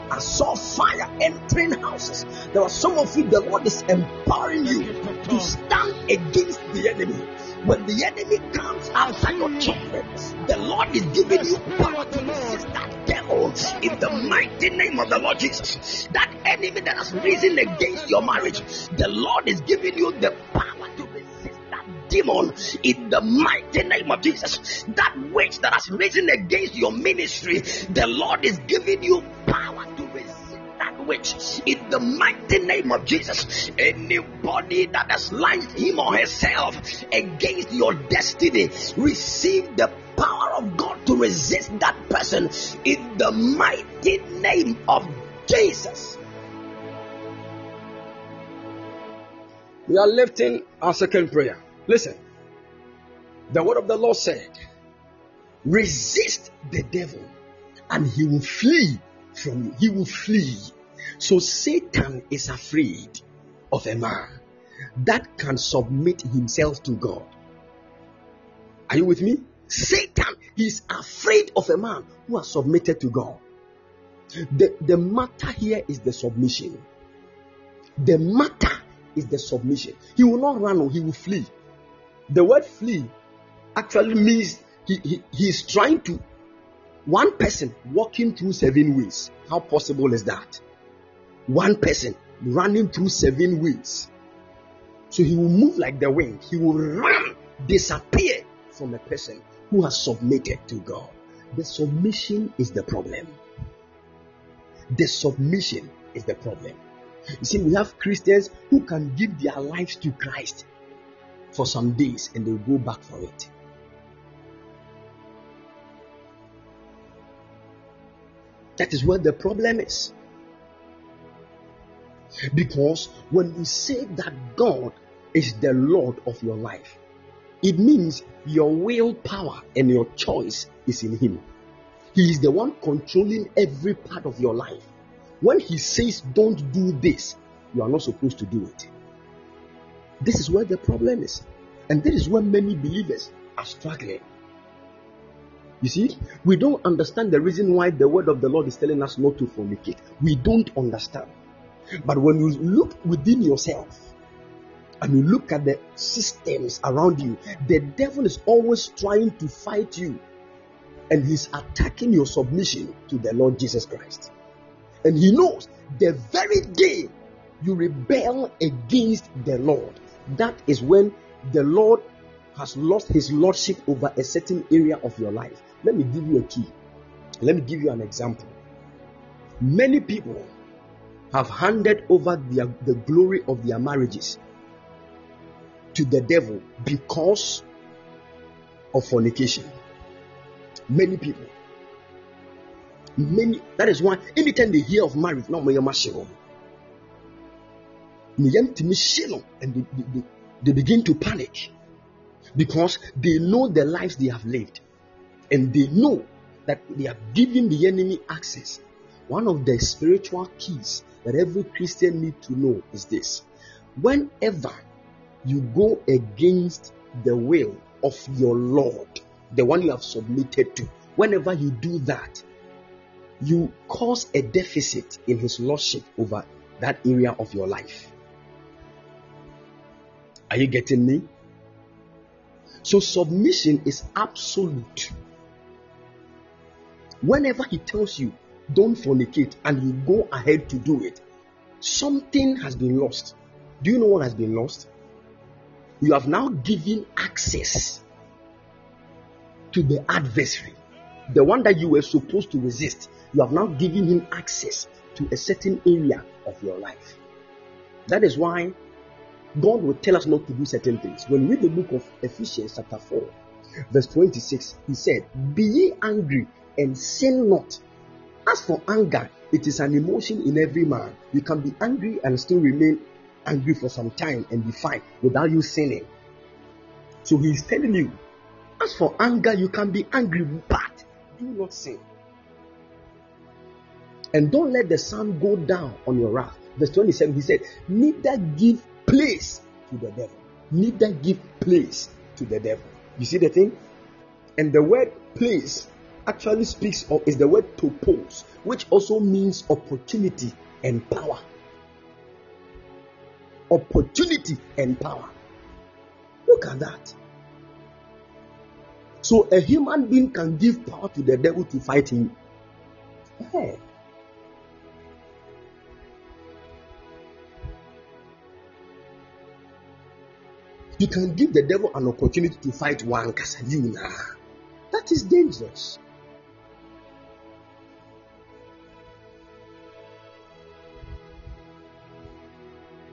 I saw fire entering houses. There are some of you, the Lord is empowering you to stand against the enemy. When the enemy comes outside your children, the Lord is giving you power to resist that devil in the mighty name of the Lord Jesus. That enemy that has risen against your marriage, the Lord is giving you the power to resist that demon in the mighty name of Jesus. That witch that has risen against your ministry, the Lord is giving you power to resist that witch in the mighty name of Jesus. Anybody that has lined him or herself against your destiny, receive the power of God to resist that person in the mighty name of Jesus. We are lifting our second prayer. Listen, the word of the Lord said, resist the devil and he will flee from you. He will flee. So Satan is afraid of a man that can submit himself to God. Are you with me? Satan is afraid of a man who has submitted to God. The matter here is the submission. The matter is the submission. He will not run, or he will flee. The word flee actually means he is trying to, one person walking through seven ways. How possible is that? One person running through seven ways. So he will move like the wind. He will run, disappear from a person who has submitted to God. The submission is the problem. The submission is the problem. You see, we have Christians who can give their lives to Christ for some days and they'll go back for it. That is where the problem is. Because when you say that God is the Lord of your life, it means your willpower and your choice is in Him. He is the one controlling every part of your life. When he says don't do this, you are not supposed to do it. This is where the problem is. And this is where many believers are struggling. You see, we don't understand the reason why the word of the Lord is telling us not to fornicate. We don't understand. But when you look within yourself and you look at the systems around you, the devil is always trying to fight you. And he's attacking your submission to the Lord Jesus Christ. And he knows the very day you rebel against the Lord, that is when the Lord has lost his lordship over a certain area of your life. Let me give you a key. Let me give you an example. Many people have handed over the glory of their marriages to the devil because of fornication. Many people. Many. That is why anytime they hear of marriage, now we are mashing. And they begin to panic because they know the lives they have lived and they know that they have given the enemy access. One of the spiritual keys that every Christian needs to know is this: whenever you go against the will of your Lord, the one you have submitted to, whenever you do that, you cause a deficit in his lordship over that area of your life. Are you getting me? So submission is absolute. Whenever he tells you don't fornicate and you go ahead to do it, something has been lost. Do you know what has been lost? You have now given access to the adversary, the one that you were supposed to resist. You have now given him access to a certain area of your life. That is why God will tell us not to do certain things. When we read the book of Ephesians chapter 4, verse 26, he said, "Be ye angry and sin not. As for anger, it is an emotion in every man." You can be angry and still remain angry for some time and be fine without you sinning. So he is telling you, as for anger, you can be angry, but do not sin. And don't let the sun go down on your wrath. Verse 27, he said, "Neither give place to the devil." Neither give place to the devil. You see the thing? And the word place actually speaks of, is the word topos, which also means opportunity and power. Opportunity and power. Look at that. So a human being can give power to the devil to fight him. Hey. You can give the devil an opportunity to fight one Kasayuna. That is dangerous.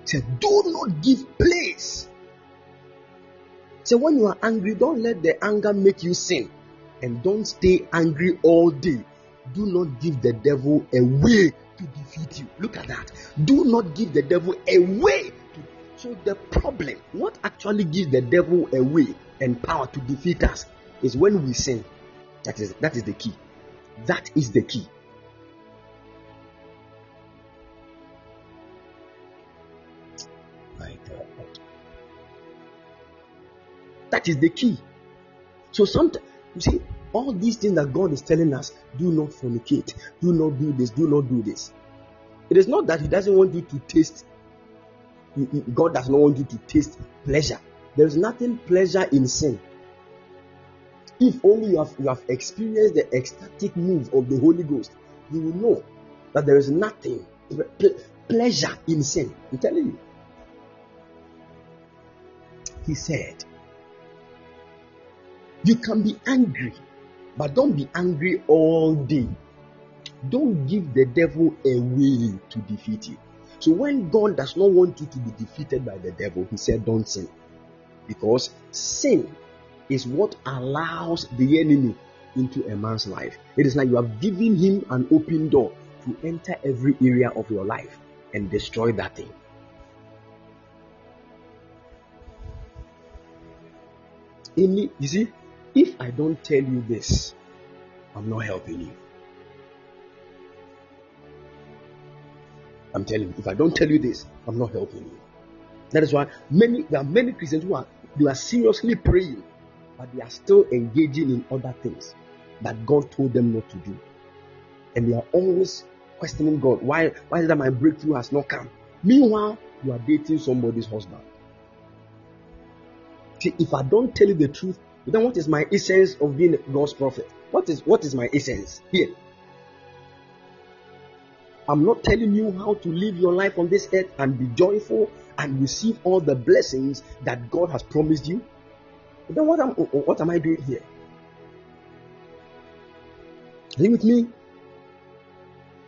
So do not give place. So when you are angry, don't let the anger make you sin. And don't stay angry all day. Do not give the devil a way to defeat you. Look at that. Do not give the devil a way. So the problem, what actually gives the devil a way and power to defeat us, is when we sin. That is the key. That is the key. My God. That is the key. So sometimes, you see, all these things that God is telling us, do not fornicate, do not do this, do not do this. It is not that he doesn't want you to taste. God does not want you to taste pleasure. There is nothing pleasure in sin. If only you have experienced the ecstatic move of the Holy Ghost, you will know that there is nothing pleasure in sin. I'm telling you. He said, you can be angry, but don't be angry all day. Don't give the devil a way to defeat you. So when God does not want you to be defeated by the devil, he said don't sin. Because sin is what allows the enemy into a man's life. It is like you have given him an open door to enter every area of your life and destroy that thing. You see, if I don't tell you this, I'm not helping you. I'm telling you, if I don't tell you this, I'm not helping you. That is why there are many Christians who are seriously praying, but they are still engaging in other things that God told them not to do. And they are always questioning God. Why is that my breakthrough has not come? Meanwhile, you are dating somebody's husband. See, if I don't tell you the truth, then what is my essence of being God's prophet? What is my essence here? I'm not telling you how to live your life on this earth and be joyful and receive all the blessings that God has promised you. Then what am I doing here? Are you with me?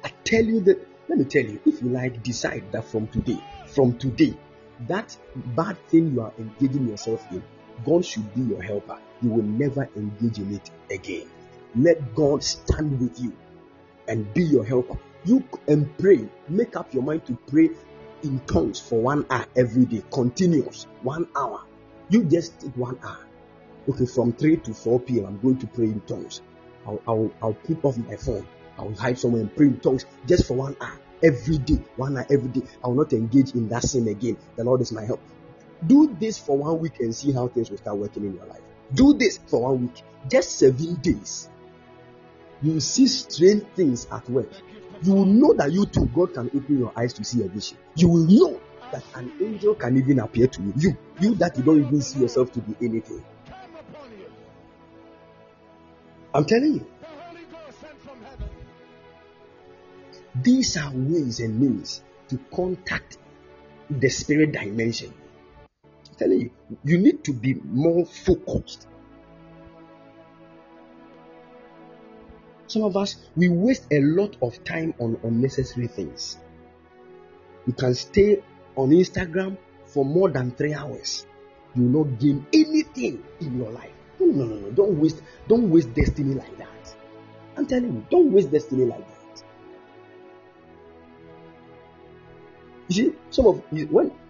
I tell you that. Let me tell you, if you like, decide that from today, that bad thing you are engaging yourself in, God should be your helper. You will never engage in it again. Let God stand with you and be your helper. You and pray. Make up your mind to pray in tongues for 1 hour every day, continuous 1 hour. You just take 1 hour. Okay, from 3 to 4 p.m. I'm going to pray in tongues. I'll put off my phone. I'll hide somewhere and pray in tongues just for 1 hour every day. 1 hour every day. I will not engage in that sin again. The Lord is my help. Do this for 1 week and see how things will start working in your life. Do this for 1 week, just 7 days. You will see strange things at work. You will know that you too, God can open your eyes to see a vision. You will know that an angel can even appear to you. You that you don't even see yourself to be anything. I'm telling you. These are ways and means to contact the spirit dimension. I'm telling you, you need to be more focused. Some of us, we waste a lot of time on unnecessary things. You can stay on Instagram for more than 3 hours. You will not gain anything in your life. No. Don't waste destiny like that. I'm telling you, don't waste destiny like that. You see, let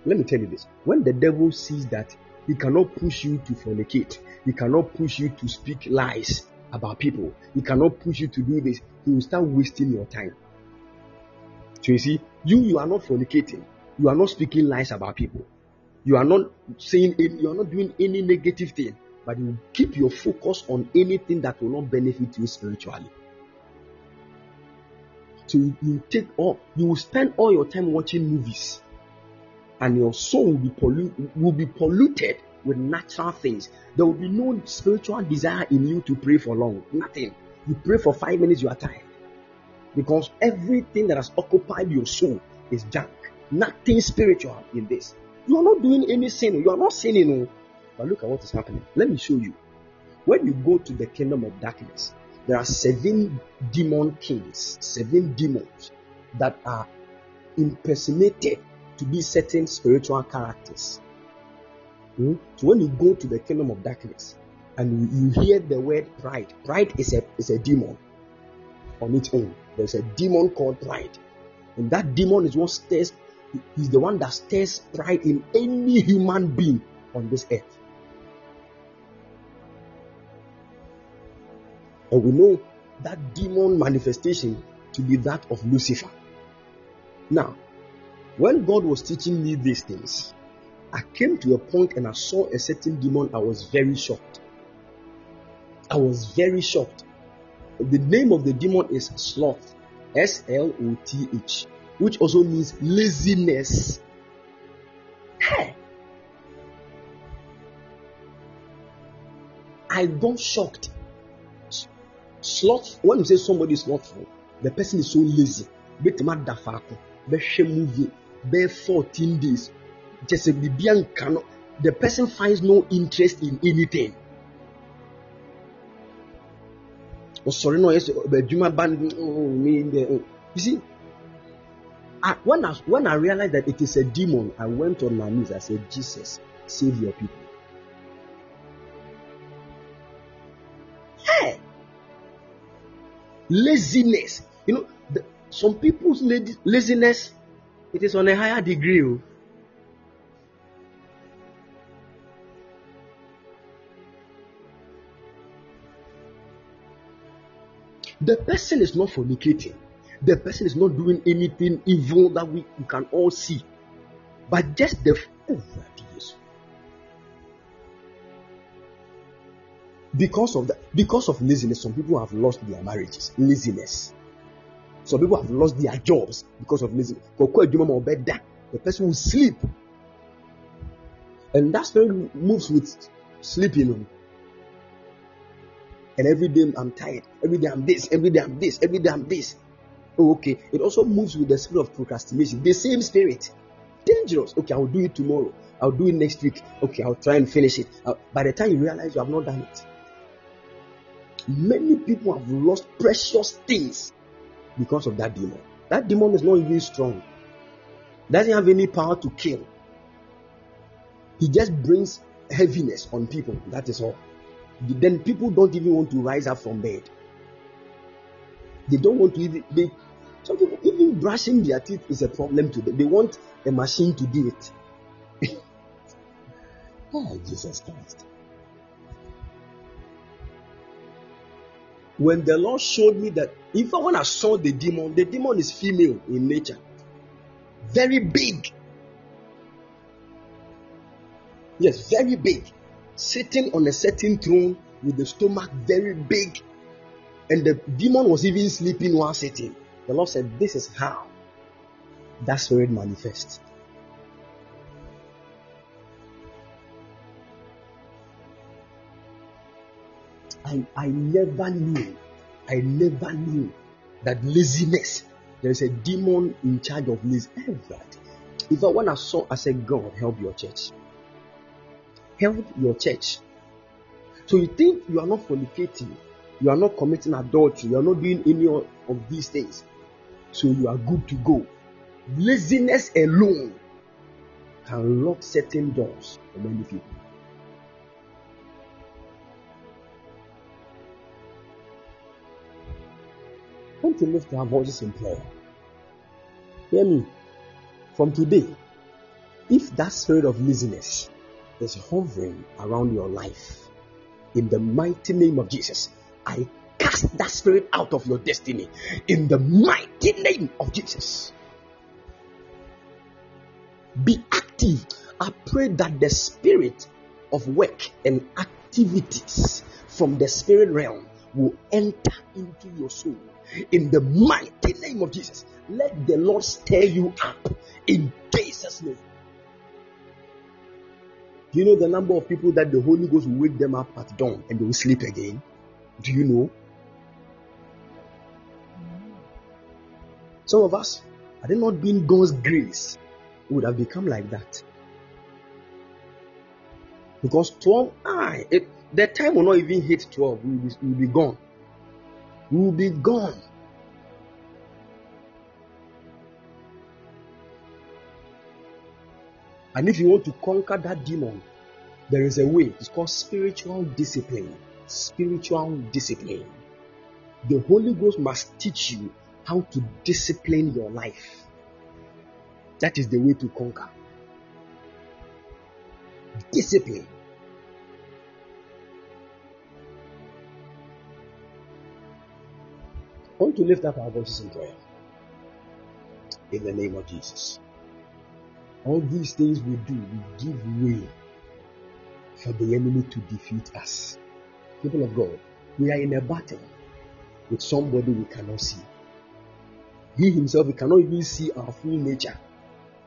me tell you this. When the devil sees that he cannot push you to fornicate, he cannot push you to speak lies about people, he cannot push you to do this, he will start wasting your time. So you see, you are not fornicating, you are not speaking lies about people, you are not saying, you are not doing any negative thing, but you keep your focus on anything that will not benefit you spiritually. So you will spend all your time watching movies, and your soul will be polluted with natural things. There will be no spiritual desire in you to pray for long. Nothing. You pray for 5 minutes, you are tired. Because everything that has occupied your soul is junk. Nothing spiritual in this. You are not doing any sin. You are not sinning. But look at what is happening. Let me show you. When you go to the kingdom of darkness, there are 7 demon kings, 7 demons that are impersonated to be certain spiritual characters. So when you go to the kingdom of darkness and you hear the word pride is a demon on its own. There's a demon called pride, and that demon is what stirs. Is the one that stirs pride in any human being on this earth. And we know that demon manifestation to be that of Lucifer. Now, when God was teaching me these things, I came to a point and I saw a certain demon. I was very shocked. The name of the demon is sloth. S-L-O-T-H. Which also means laziness. Hey! I got shocked. Sloth. When you say somebody is slothful, the person is so lazy. Be 14 days. The person finds no interest in anything. You see, when I realized that it is a demon, I went on my knees. I said, Jesus, save your people. Hey! Laziness. You know, some people's laziness, it is on a higher degree. The person is not fornicating. the person is not doing anything evil that we can all see. But just the overuse. Because of that, because of laziness, some people have lost their marriages. Laziness. Some people have lost their jobs because of laziness. The person will sleep. And that spirit moves with sleeping. And every day I'm tired. Every day I'm this. Every day I'm this. Every day I'm this. Oh, okay. It also moves with the spirit of procrastination. The same spirit. Dangerous. Okay, I'll do it tomorrow. I'll do it next week. Okay, I'll try and finish it. By the time you realize you have not done it. Many people have lost precious things because of that demon. That demon is not even strong. Doesn't have any power to kill. He just brings heaviness on people. That is all. Then people don't even want to rise up from bed. They don't want to even... Some people, even brushing their teeth is a problem to them. They want a machine to do it. Oh, Jesus Christ. When the Lord showed me that... Even when I saw the demon is female in nature. Very big. Yes, very big. Sitting on a certain throne with the stomach very big. And the demon was even sleeping while sitting. The Lord said, this is how that spirit manifests. I never knew that laziness. There is a demon in charge of laziness. In fact, when I saw, I said, God, help your church. Help your church. So you think you are not fornicating, you are not committing adultery, you are not doing any of these things. So you are good to go. Laziness alone can lock certain doors for many people. Come to lift our voices in prayer. Hear me. From today, if that spirit of laziness is hovering around your life, in the mighty name of Jesus, I cast that spirit out of your destiny. In the mighty name of Jesus. Be active. I pray that the spirit of work and activities from the spirit realm will enter into your soul. In the mighty name of Jesus, let the Lord stir you up. In Jesus' name. Do you know the number of people that the Holy Ghost will wake them up at dawn and they will sleep again? Do you know? Some of us, had it not been God's grace, would have become like that. Because 12, the time will not even hit 12. We will be gone. We will be gone. And if you want to conquer that demon, there is a way. It's called spiritual discipline. Spiritual discipline. The Holy Ghost must teach you how to discipline your life. That is the way to conquer. Discipline. I want to lift up our voices in prayer. In the name of Jesus. All these things we do, we give way for the enemy to defeat us. People of God, we are in a battle with somebody we cannot see. He himself, we cannot even see our full nature,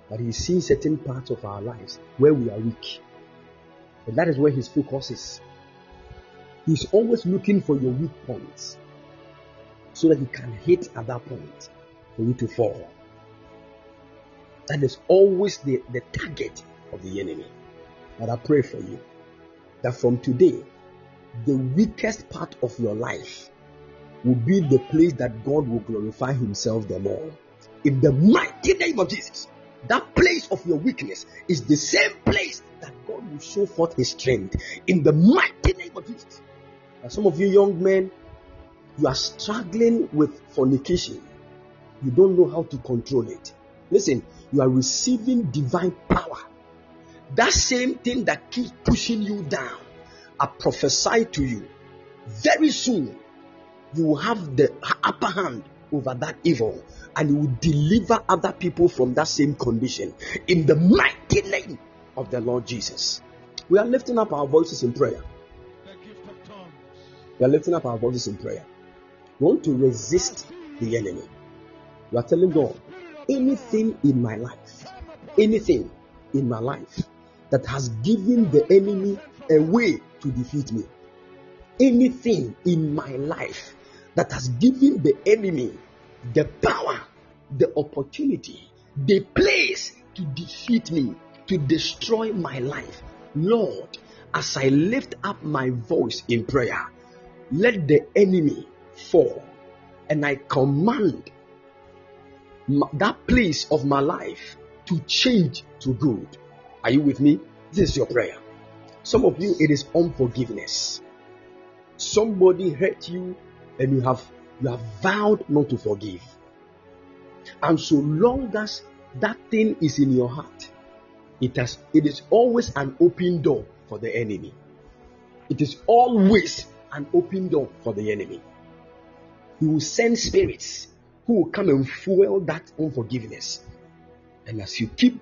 but he sees certain parts of our lives where we are weak. And that is where his focus is. He's always looking for your weak points so that he can hit at that point for you to fall. That is always the target of the enemy. But I pray for you that from today, the weakest part of your life will be the place that God will glorify himself the more. In the mighty name of Jesus, that place of your weakness is the same place that God will show forth his strength. In the mighty name of Jesus. And some of you young men, you are struggling with fornication. You don't know how to control it. Listen, you are receiving divine power. That same thing that keeps pushing you down, I prophesy to you, very soon you will have the upper hand over that evil, and He will deliver other people from that same condition in the mighty name of the Lord Jesus. We are lifting up our voices in prayer. We are lifting up our voices in prayer. We want to resist the enemy. We are telling God, anything in my life that has given the enemy a way to defeat me, anything in my life that has given the enemy the power, the opportunity, the place to defeat me, to destroy my life, Lord, as I lift up my voice in prayer, let the enemy fall, and I command that place of my life to change to good. Are you with me? This is your prayer. Some of you, it is unforgiveness. Somebody hurt you, and you have vowed not to forgive. And so long as that thing is in your heart, it is always an open door for the enemy. It is always an open door for the enemy. He will send spirits who will come and fuel that unforgiveness. And as you keep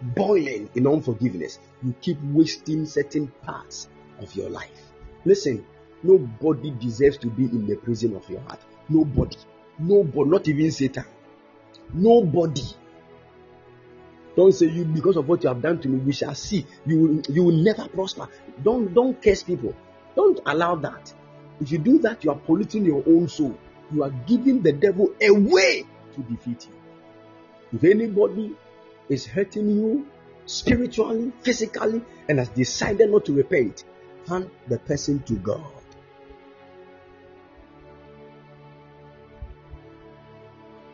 boiling in unforgiveness, you keep wasting certain parts of your life. Listen, nobody deserves to be in the prison of your heart. Nobody. Nobody, not even Satan. Nobody. Don't say, you, because of what you have done to me, we shall see. You will never prosper. Don't curse people. Don't allow that. If you do that, you are polluting your own soul. You are giving the devil a way to defeat you. If anybody is hurting you spiritually, physically, and has decided not to repent, hand the person to God.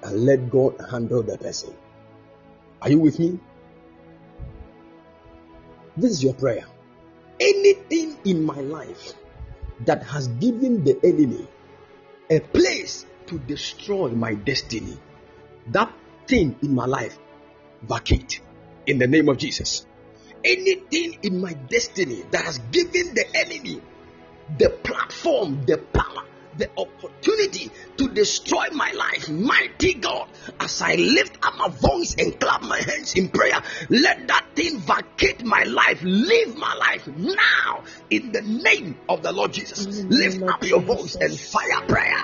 And let God handle the person. Are you with me? This is your prayer. Anything in my life that has given the enemy a place to destroy my destiny, that thing in my life, vacate in the name of Jesus. Anything in my destiny that has given the enemy the platform, the power, the opportunity to destroy my life, mighty God, as I lift up my voice and clap my hands in prayer, let that thing vacate my life, leave my life now in the name of the Lord Jesus. Lift up your voice and fire prayer.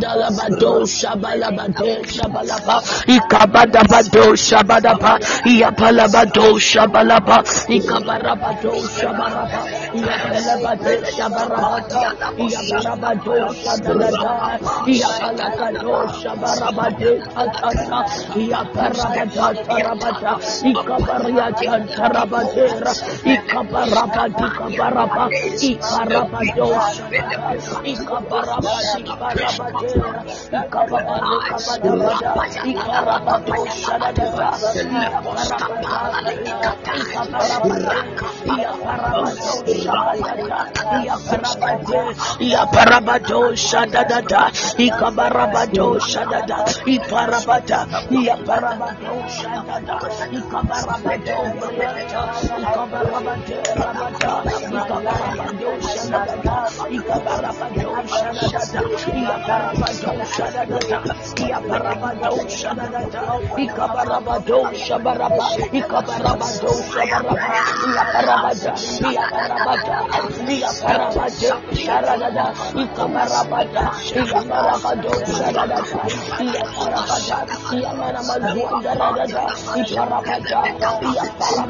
Dalabado shabalabado shabalaba ikabadabado shabadaba iyapalabado shabalaba ikabarabado shabalaba iyapalabado shabarabada iyapalabado shabalaba iyapalabado shabarabada atata iyaparabada tarabada ikabariyata tarabada ikabarabada ikabaraba ikarabado ikabarabada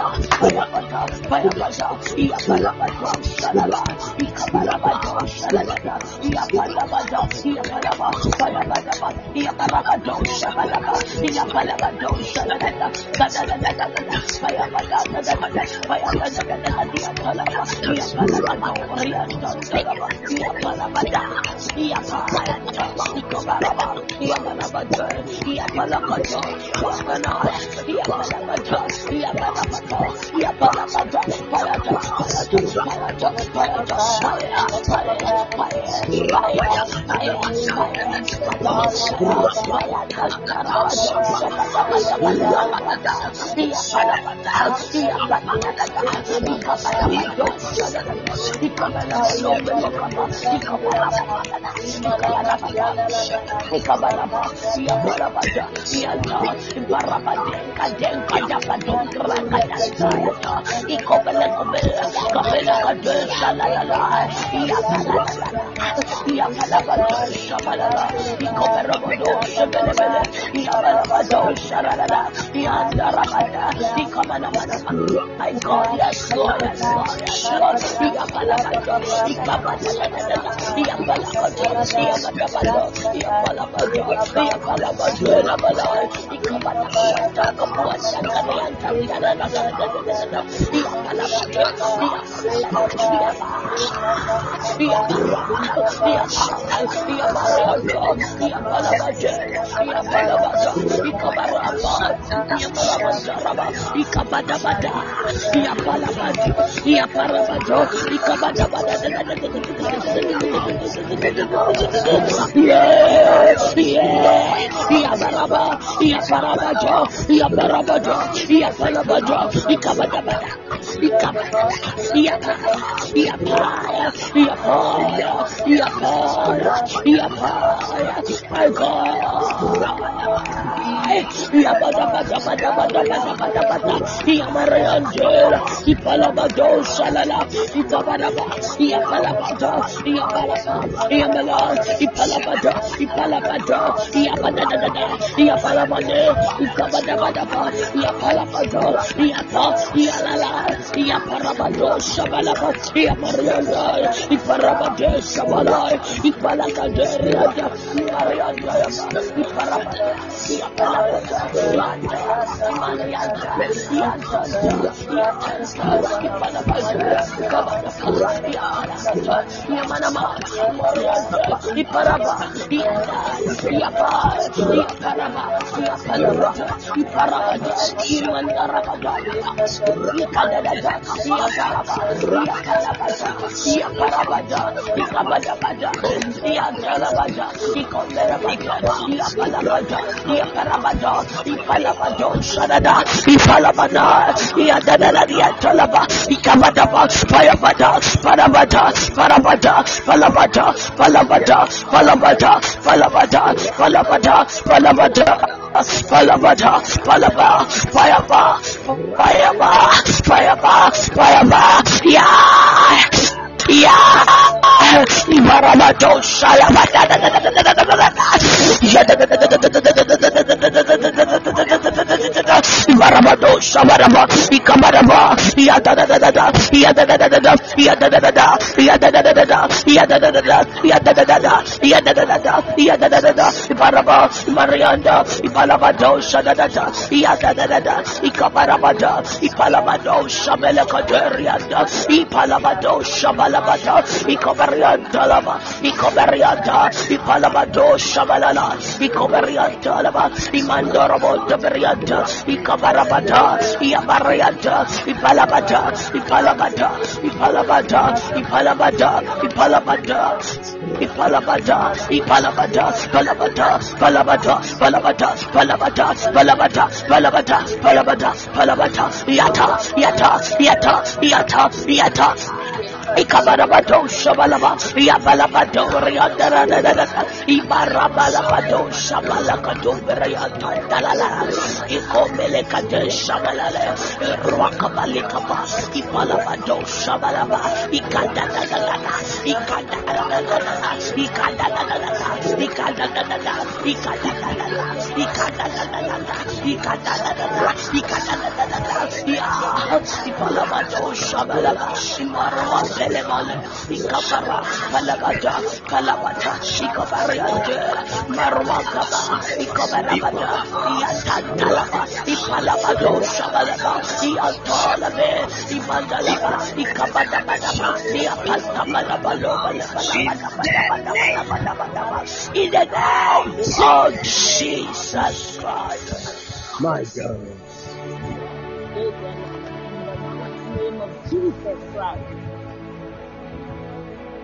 In the name of Jesus Christ, my God.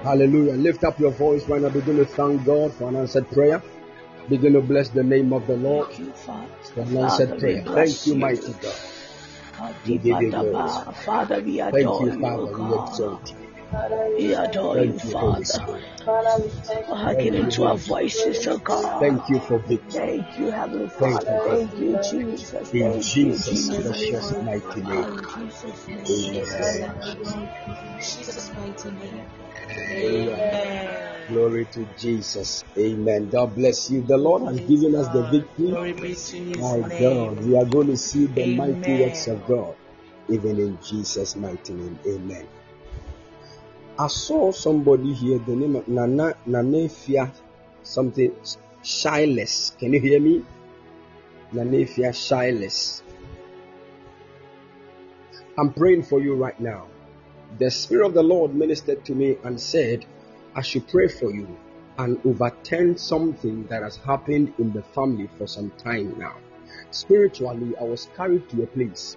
Hallelujah. Lift up your voice right now. Begin to thank God for an answered prayer. Begin to bless the name of the Lord for an answered prayer. Thank you, mighty God. We give you glory. Father, we adore you. Thank you, Father. We exalt you. We adore you, Father. For hugging into our voices, oh God. Thank you for victory. Thank you, Heavenly Father. Thank you, Jesus. In Jesus' precious mighty name. Amen. Jesus' mighty name. Amen. Glory to Jesus. Amen. God bless you. The Lord has given us the victory. My God, we are going to see the mighty works of God, even in Jesus' mighty name. Amen. I saw somebody here, the name of Nana Nanefia, something shyless. Can you hear me? Nanefia shyless. I'm praying for you right now. The Spirit of the Lord ministered to me and said, I should pray for you and overturn something that has happened in the family for some time now. Spiritually, I was carried to a place.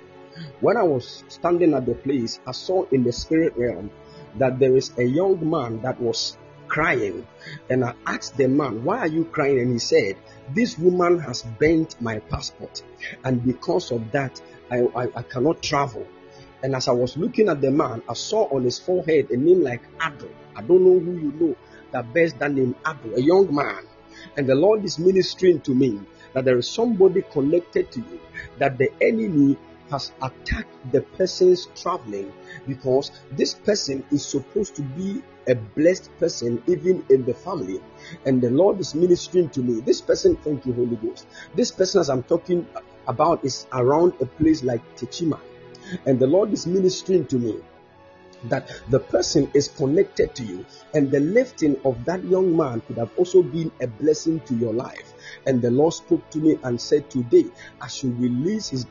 When I was standing at the place, I saw in the spirit realm that there is a young man that was crying, and I asked the man, why are you crying? And he said, this woman has bent my passport, and because of that I cannot travel. And as I was looking at the man, I saw on his forehead a name like Abdul. I don't know who you know that bears that name, Abdul, a young man. And the Lord is ministering to me that there is somebody connected to you that the enemy has attacked the person's traveling, because this person is supposed to be a blessed person even in the family. And the Lord is ministering to me. This person, thank you, Holy Ghost. This person, as I'm talking about, is around a place like Techiman. And the Lord is ministering to me that the person is connected to you, and the lifting of that young man could have also been a blessing to your life. And the Lord spoke to me and said, today I should release his...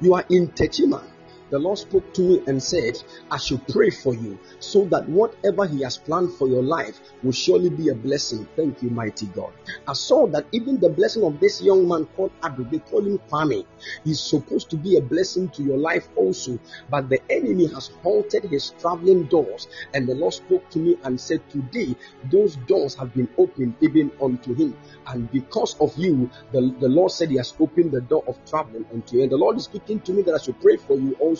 You are in Techiman. The Lord spoke to me and said, I should pray for you so that whatever he has planned for your life will surely be a blessing. Thank you, mighty God. I saw that even the blessing of this young man called Abdul, they call him Farmi, he's supposed to be a blessing to your life also, but the enemy has halted his traveling doors. And the Lord spoke to me and said, today those doors have been opened even unto him, and because of you, the Lord said he has opened the door of traveling unto you. And the Lord is speaking to me that I should pray for you also,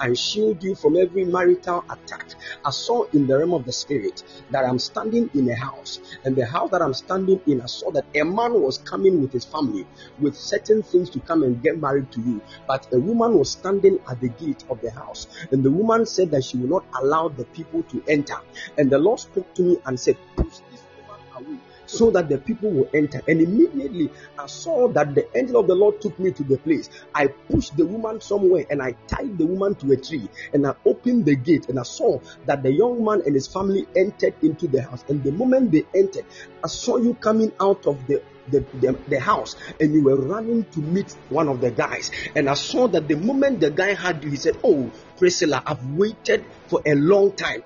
and shield you from every marital attack. I saw in the realm of the spirit that I'm standing in a house, and the house that I'm standing in, I saw that a man was coming with his family with certain things to come and get married to you, but a woman was standing at the gate of the house, and the woman said that she will not allow the people to enter. And the Lord spoke to me and said, push this woman away so that the people will enter. And immediately I saw that the angel of the Lord took me to the place. I pushed the woman somewhere, and I tied the woman to a tree, and I opened the gate, and I saw that the young man and his family entered into the house. And the moment they entered, I saw you coming out of the house, and you were running to meet one of the guys. And I saw that the moment the guy had you, he said, oh, Priscilla, I've waited for a long time.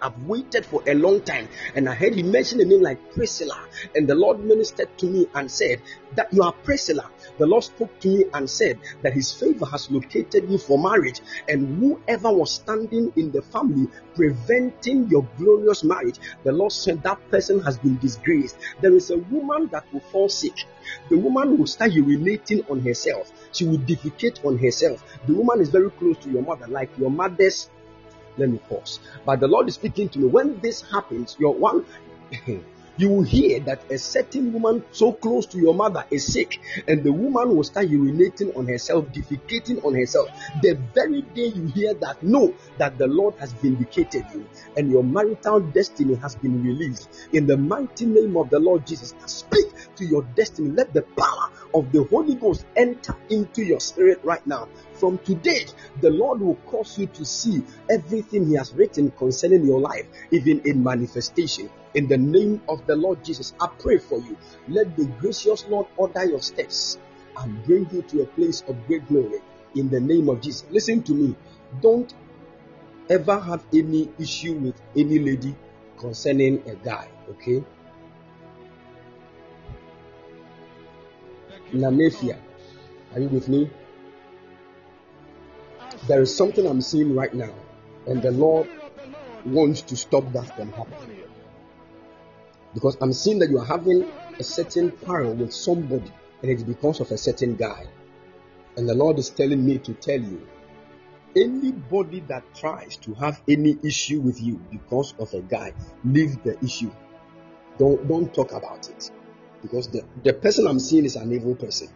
And I heard he mentioned the name like Priscilla, and the Lord ministered to me and said that you are Priscilla. The Lord spoke to me and said that his favor has located you for marriage, and whoever was standing in the family preventing your glorious marriage, the Lord said that person has been disgraced. There is a woman that will fall sick. The woman will start urinating on herself. She will defecate on herself. The woman is very close to your mother, like your mother's. Let me pause. But the Lord is speaking to me. When this happens, you will hear that a certain woman so close to your mother is sick, and the woman will start urinating on herself, defecating on herself. The very day you hear that, know that the Lord has vindicated you, and your marital destiny has been released. In the mighty name of the Lord Jesus, I speak to your destiny. Let the power of the Holy Ghost enter into your spirit right now. From today, the Lord will cause you to see everything he has written concerning your life, even in manifestation. In the name of the Lord Jesus, I pray for you. Let the gracious Lord order your steps and bring you to a place of great glory in the name of Jesus. Listen to me. Don't ever have any issue with any lady concerning a guy, okay? Nanefia, are you with me? There is something I'm seeing right now, and the Lord wants to stop that from happening, because I'm seeing that you are having a certain quarrel with somebody, and it's because of a certain guy. And the Lord is telling me to tell you, anybody that tries to have any issue with you because of a guy, leave the issue. Don't talk about it, because the person I'm seeing is an evil person.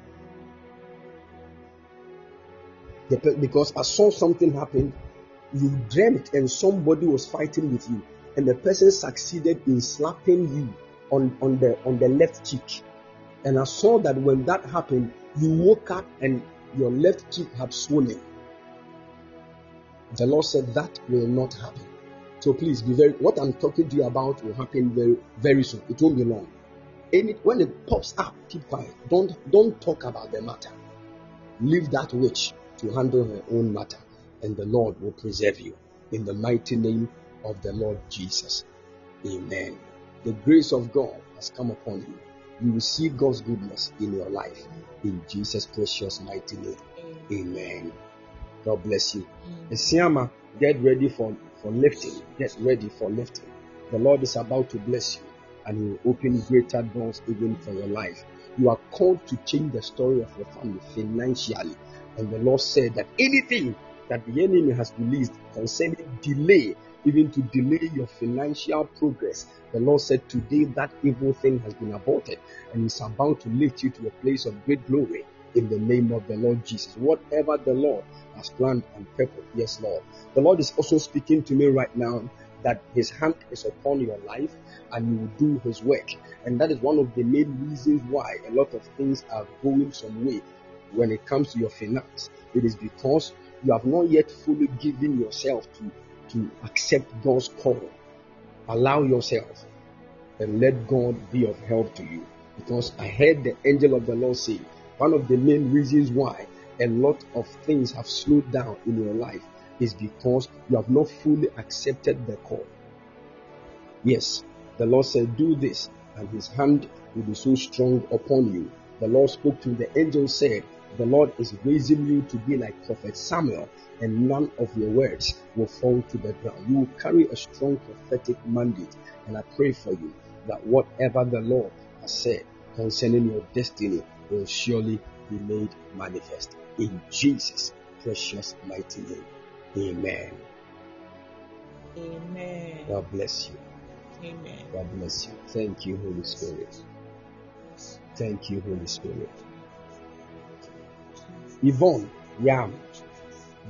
Because I saw something happen, you dreamt and somebody was fighting with you, and the person succeeded in slapping you on the left cheek. And I saw that when that happened, you woke up and your left cheek had swollen. The Lord said that will not happen. So please be very, what I'm talking to you about will happen very, very soon. It won't be long. When it pops up, keep quiet. Don't talk about the matter. Leave that witch to handle her own matter, and the Lord will preserve you in the mighty name of the Lord Jesus. Amen. The grace of God has come upon you. You will see God's goodness in your life, in Jesus' precious mighty name. Amen. God bless you. Esiama, get ready for lifting. Get ready for lifting. The Lord is about to bless you, and he will open greater doors even for your life. You are called to change the story of your family financially. And the Lord said that anything that the enemy has released concerning delay, even to delay your financial progress, the Lord said today that evil thing has been aborted, and it's about to lift you to a place of great glory in the name of the Lord Jesus. Whatever the Lord has planned and purposed, yes, Lord. The Lord is also speaking to me right now that his hand is upon your life, and you will do his work. And that is one of the main reasons why a lot of things are going some way when it comes to your finance. It is because you have not yet fully given yourself to accept God's call. Allow yourself and let God be of help to you. Because I heard the angel of the Lord say, one of the main reasons why a lot of things have slowed down in your life is because you have not fully accepted the call. Yes, the Lord said, do this, and his hand will be so strong upon you. The Lord spoke to the angel, said, the Lord is raising you to be like Prophet Samuel, and none of your words will fall to the ground. You will carry a strong prophetic mandate, and I pray for you that whatever the Lord has said concerning your destiny will surely be made manifest. In Jesus' precious mighty name, amen. Amen. God bless you. Amen. God bless you. Thank you, Holy Spirit. Thank you, Holy Spirit. Yvonne, Yam,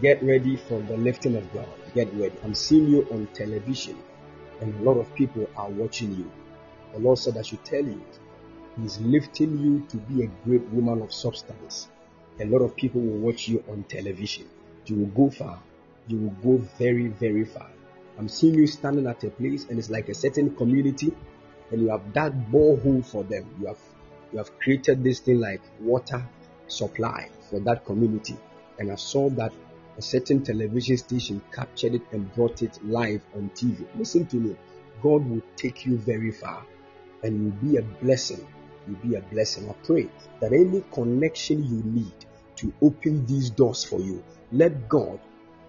get ready for the lifting of God. Get ready. I'm seeing you on television, and a lot of people are watching you. The Lord said I should tell you, he's lifting you to be a great woman of substance. A lot of people will watch you on television. You will go far. You will go very, very far. I'm seeing you standing at a place, and it's like a certain community, and you have that borehole for them. You have created this thing like water supply for that community. And I saw that a certain television station captured it and brought it live on TV. Listen to me. God will take you very far, and you'll be a blessing. You'll be a blessing. I pray that any connection you need to open these doors for you, let God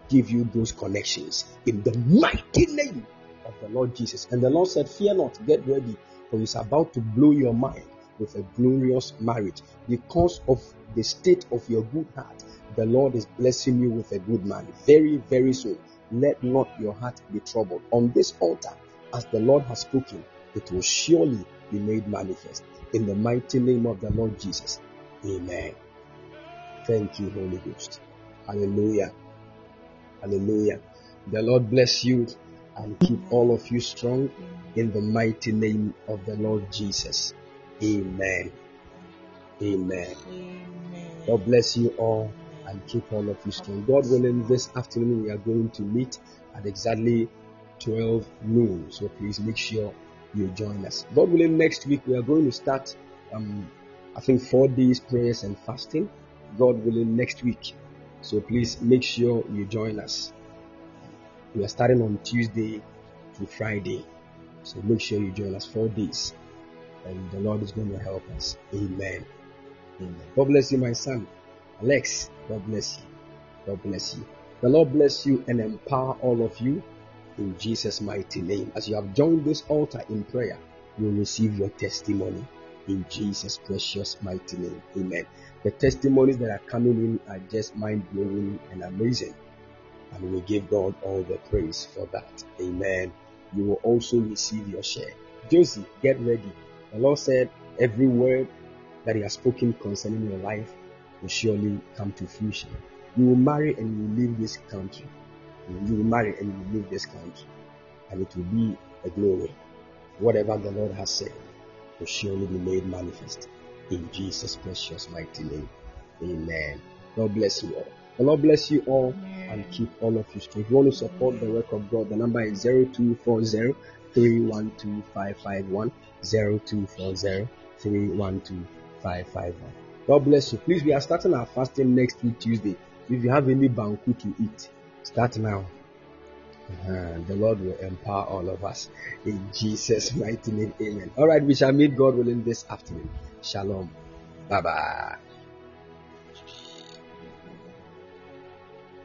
give you those connections in the mighty name of the Lord Jesus. And the Lord said, fear not, get ready, for he's about to blow your mind with a glorious marriage. Because of the state of your good heart, the Lord is blessing you with a good man very, very soon. Let not your heart be troubled. On this altar, as the Lord has spoken, it will surely be made manifest in the mighty name of the Lord Jesus. Amen. Thank you, Holy Ghost. Hallelujah. Hallelujah. The Lord bless you and keep all of you strong in the mighty name of the Lord Jesus. Amen. Amen. Amen. God bless you all and keep all of you strong. God willing, this afternoon we are going to meet at exactly 12 noon. So please make sure you join us. God willing, next week we are going to start, I think, 4 days prayers and fasting. God willing, next week. So please make sure you join us. We are starting on Tuesday to Friday. So make sure you join us 4 days. And the Lord is going to help us. Amen. Amen. God bless you, my son. Alex, God bless you. God bless you. The Lord bless you and empower all of you in Jesus' mighty name. As you have joined this altar in prayer, you will receive your testimony in Jesus' precious mighty name. Amen. The testimonies that are coming in are just mind-blowing and amazing. And we give God all the praise for that. Amen. You will also receive your share. Josie, get ready. The Lord said every word that he has spoken concerning your life will surely come to fruition. You will marry and you will leave this country. You will marry and you will leave this country. And it will be a glory. Whatever the Lord has said will surely be made manifest. In Jesus' precious mighty name. Amen. God bless you all. The Lord bless you all and keep all of you strong. If you want to support the work of God, the number is 0240-312-551. 0240-312-551. God bless you. Please, we are starting our fasting next week, Tuesday. If you have any banku to eat, start now. The Lord will empower all of us. In Jesus' mighty name, amen. All right, we shall meet God willing this afternoon. Shalom. Bye-bye.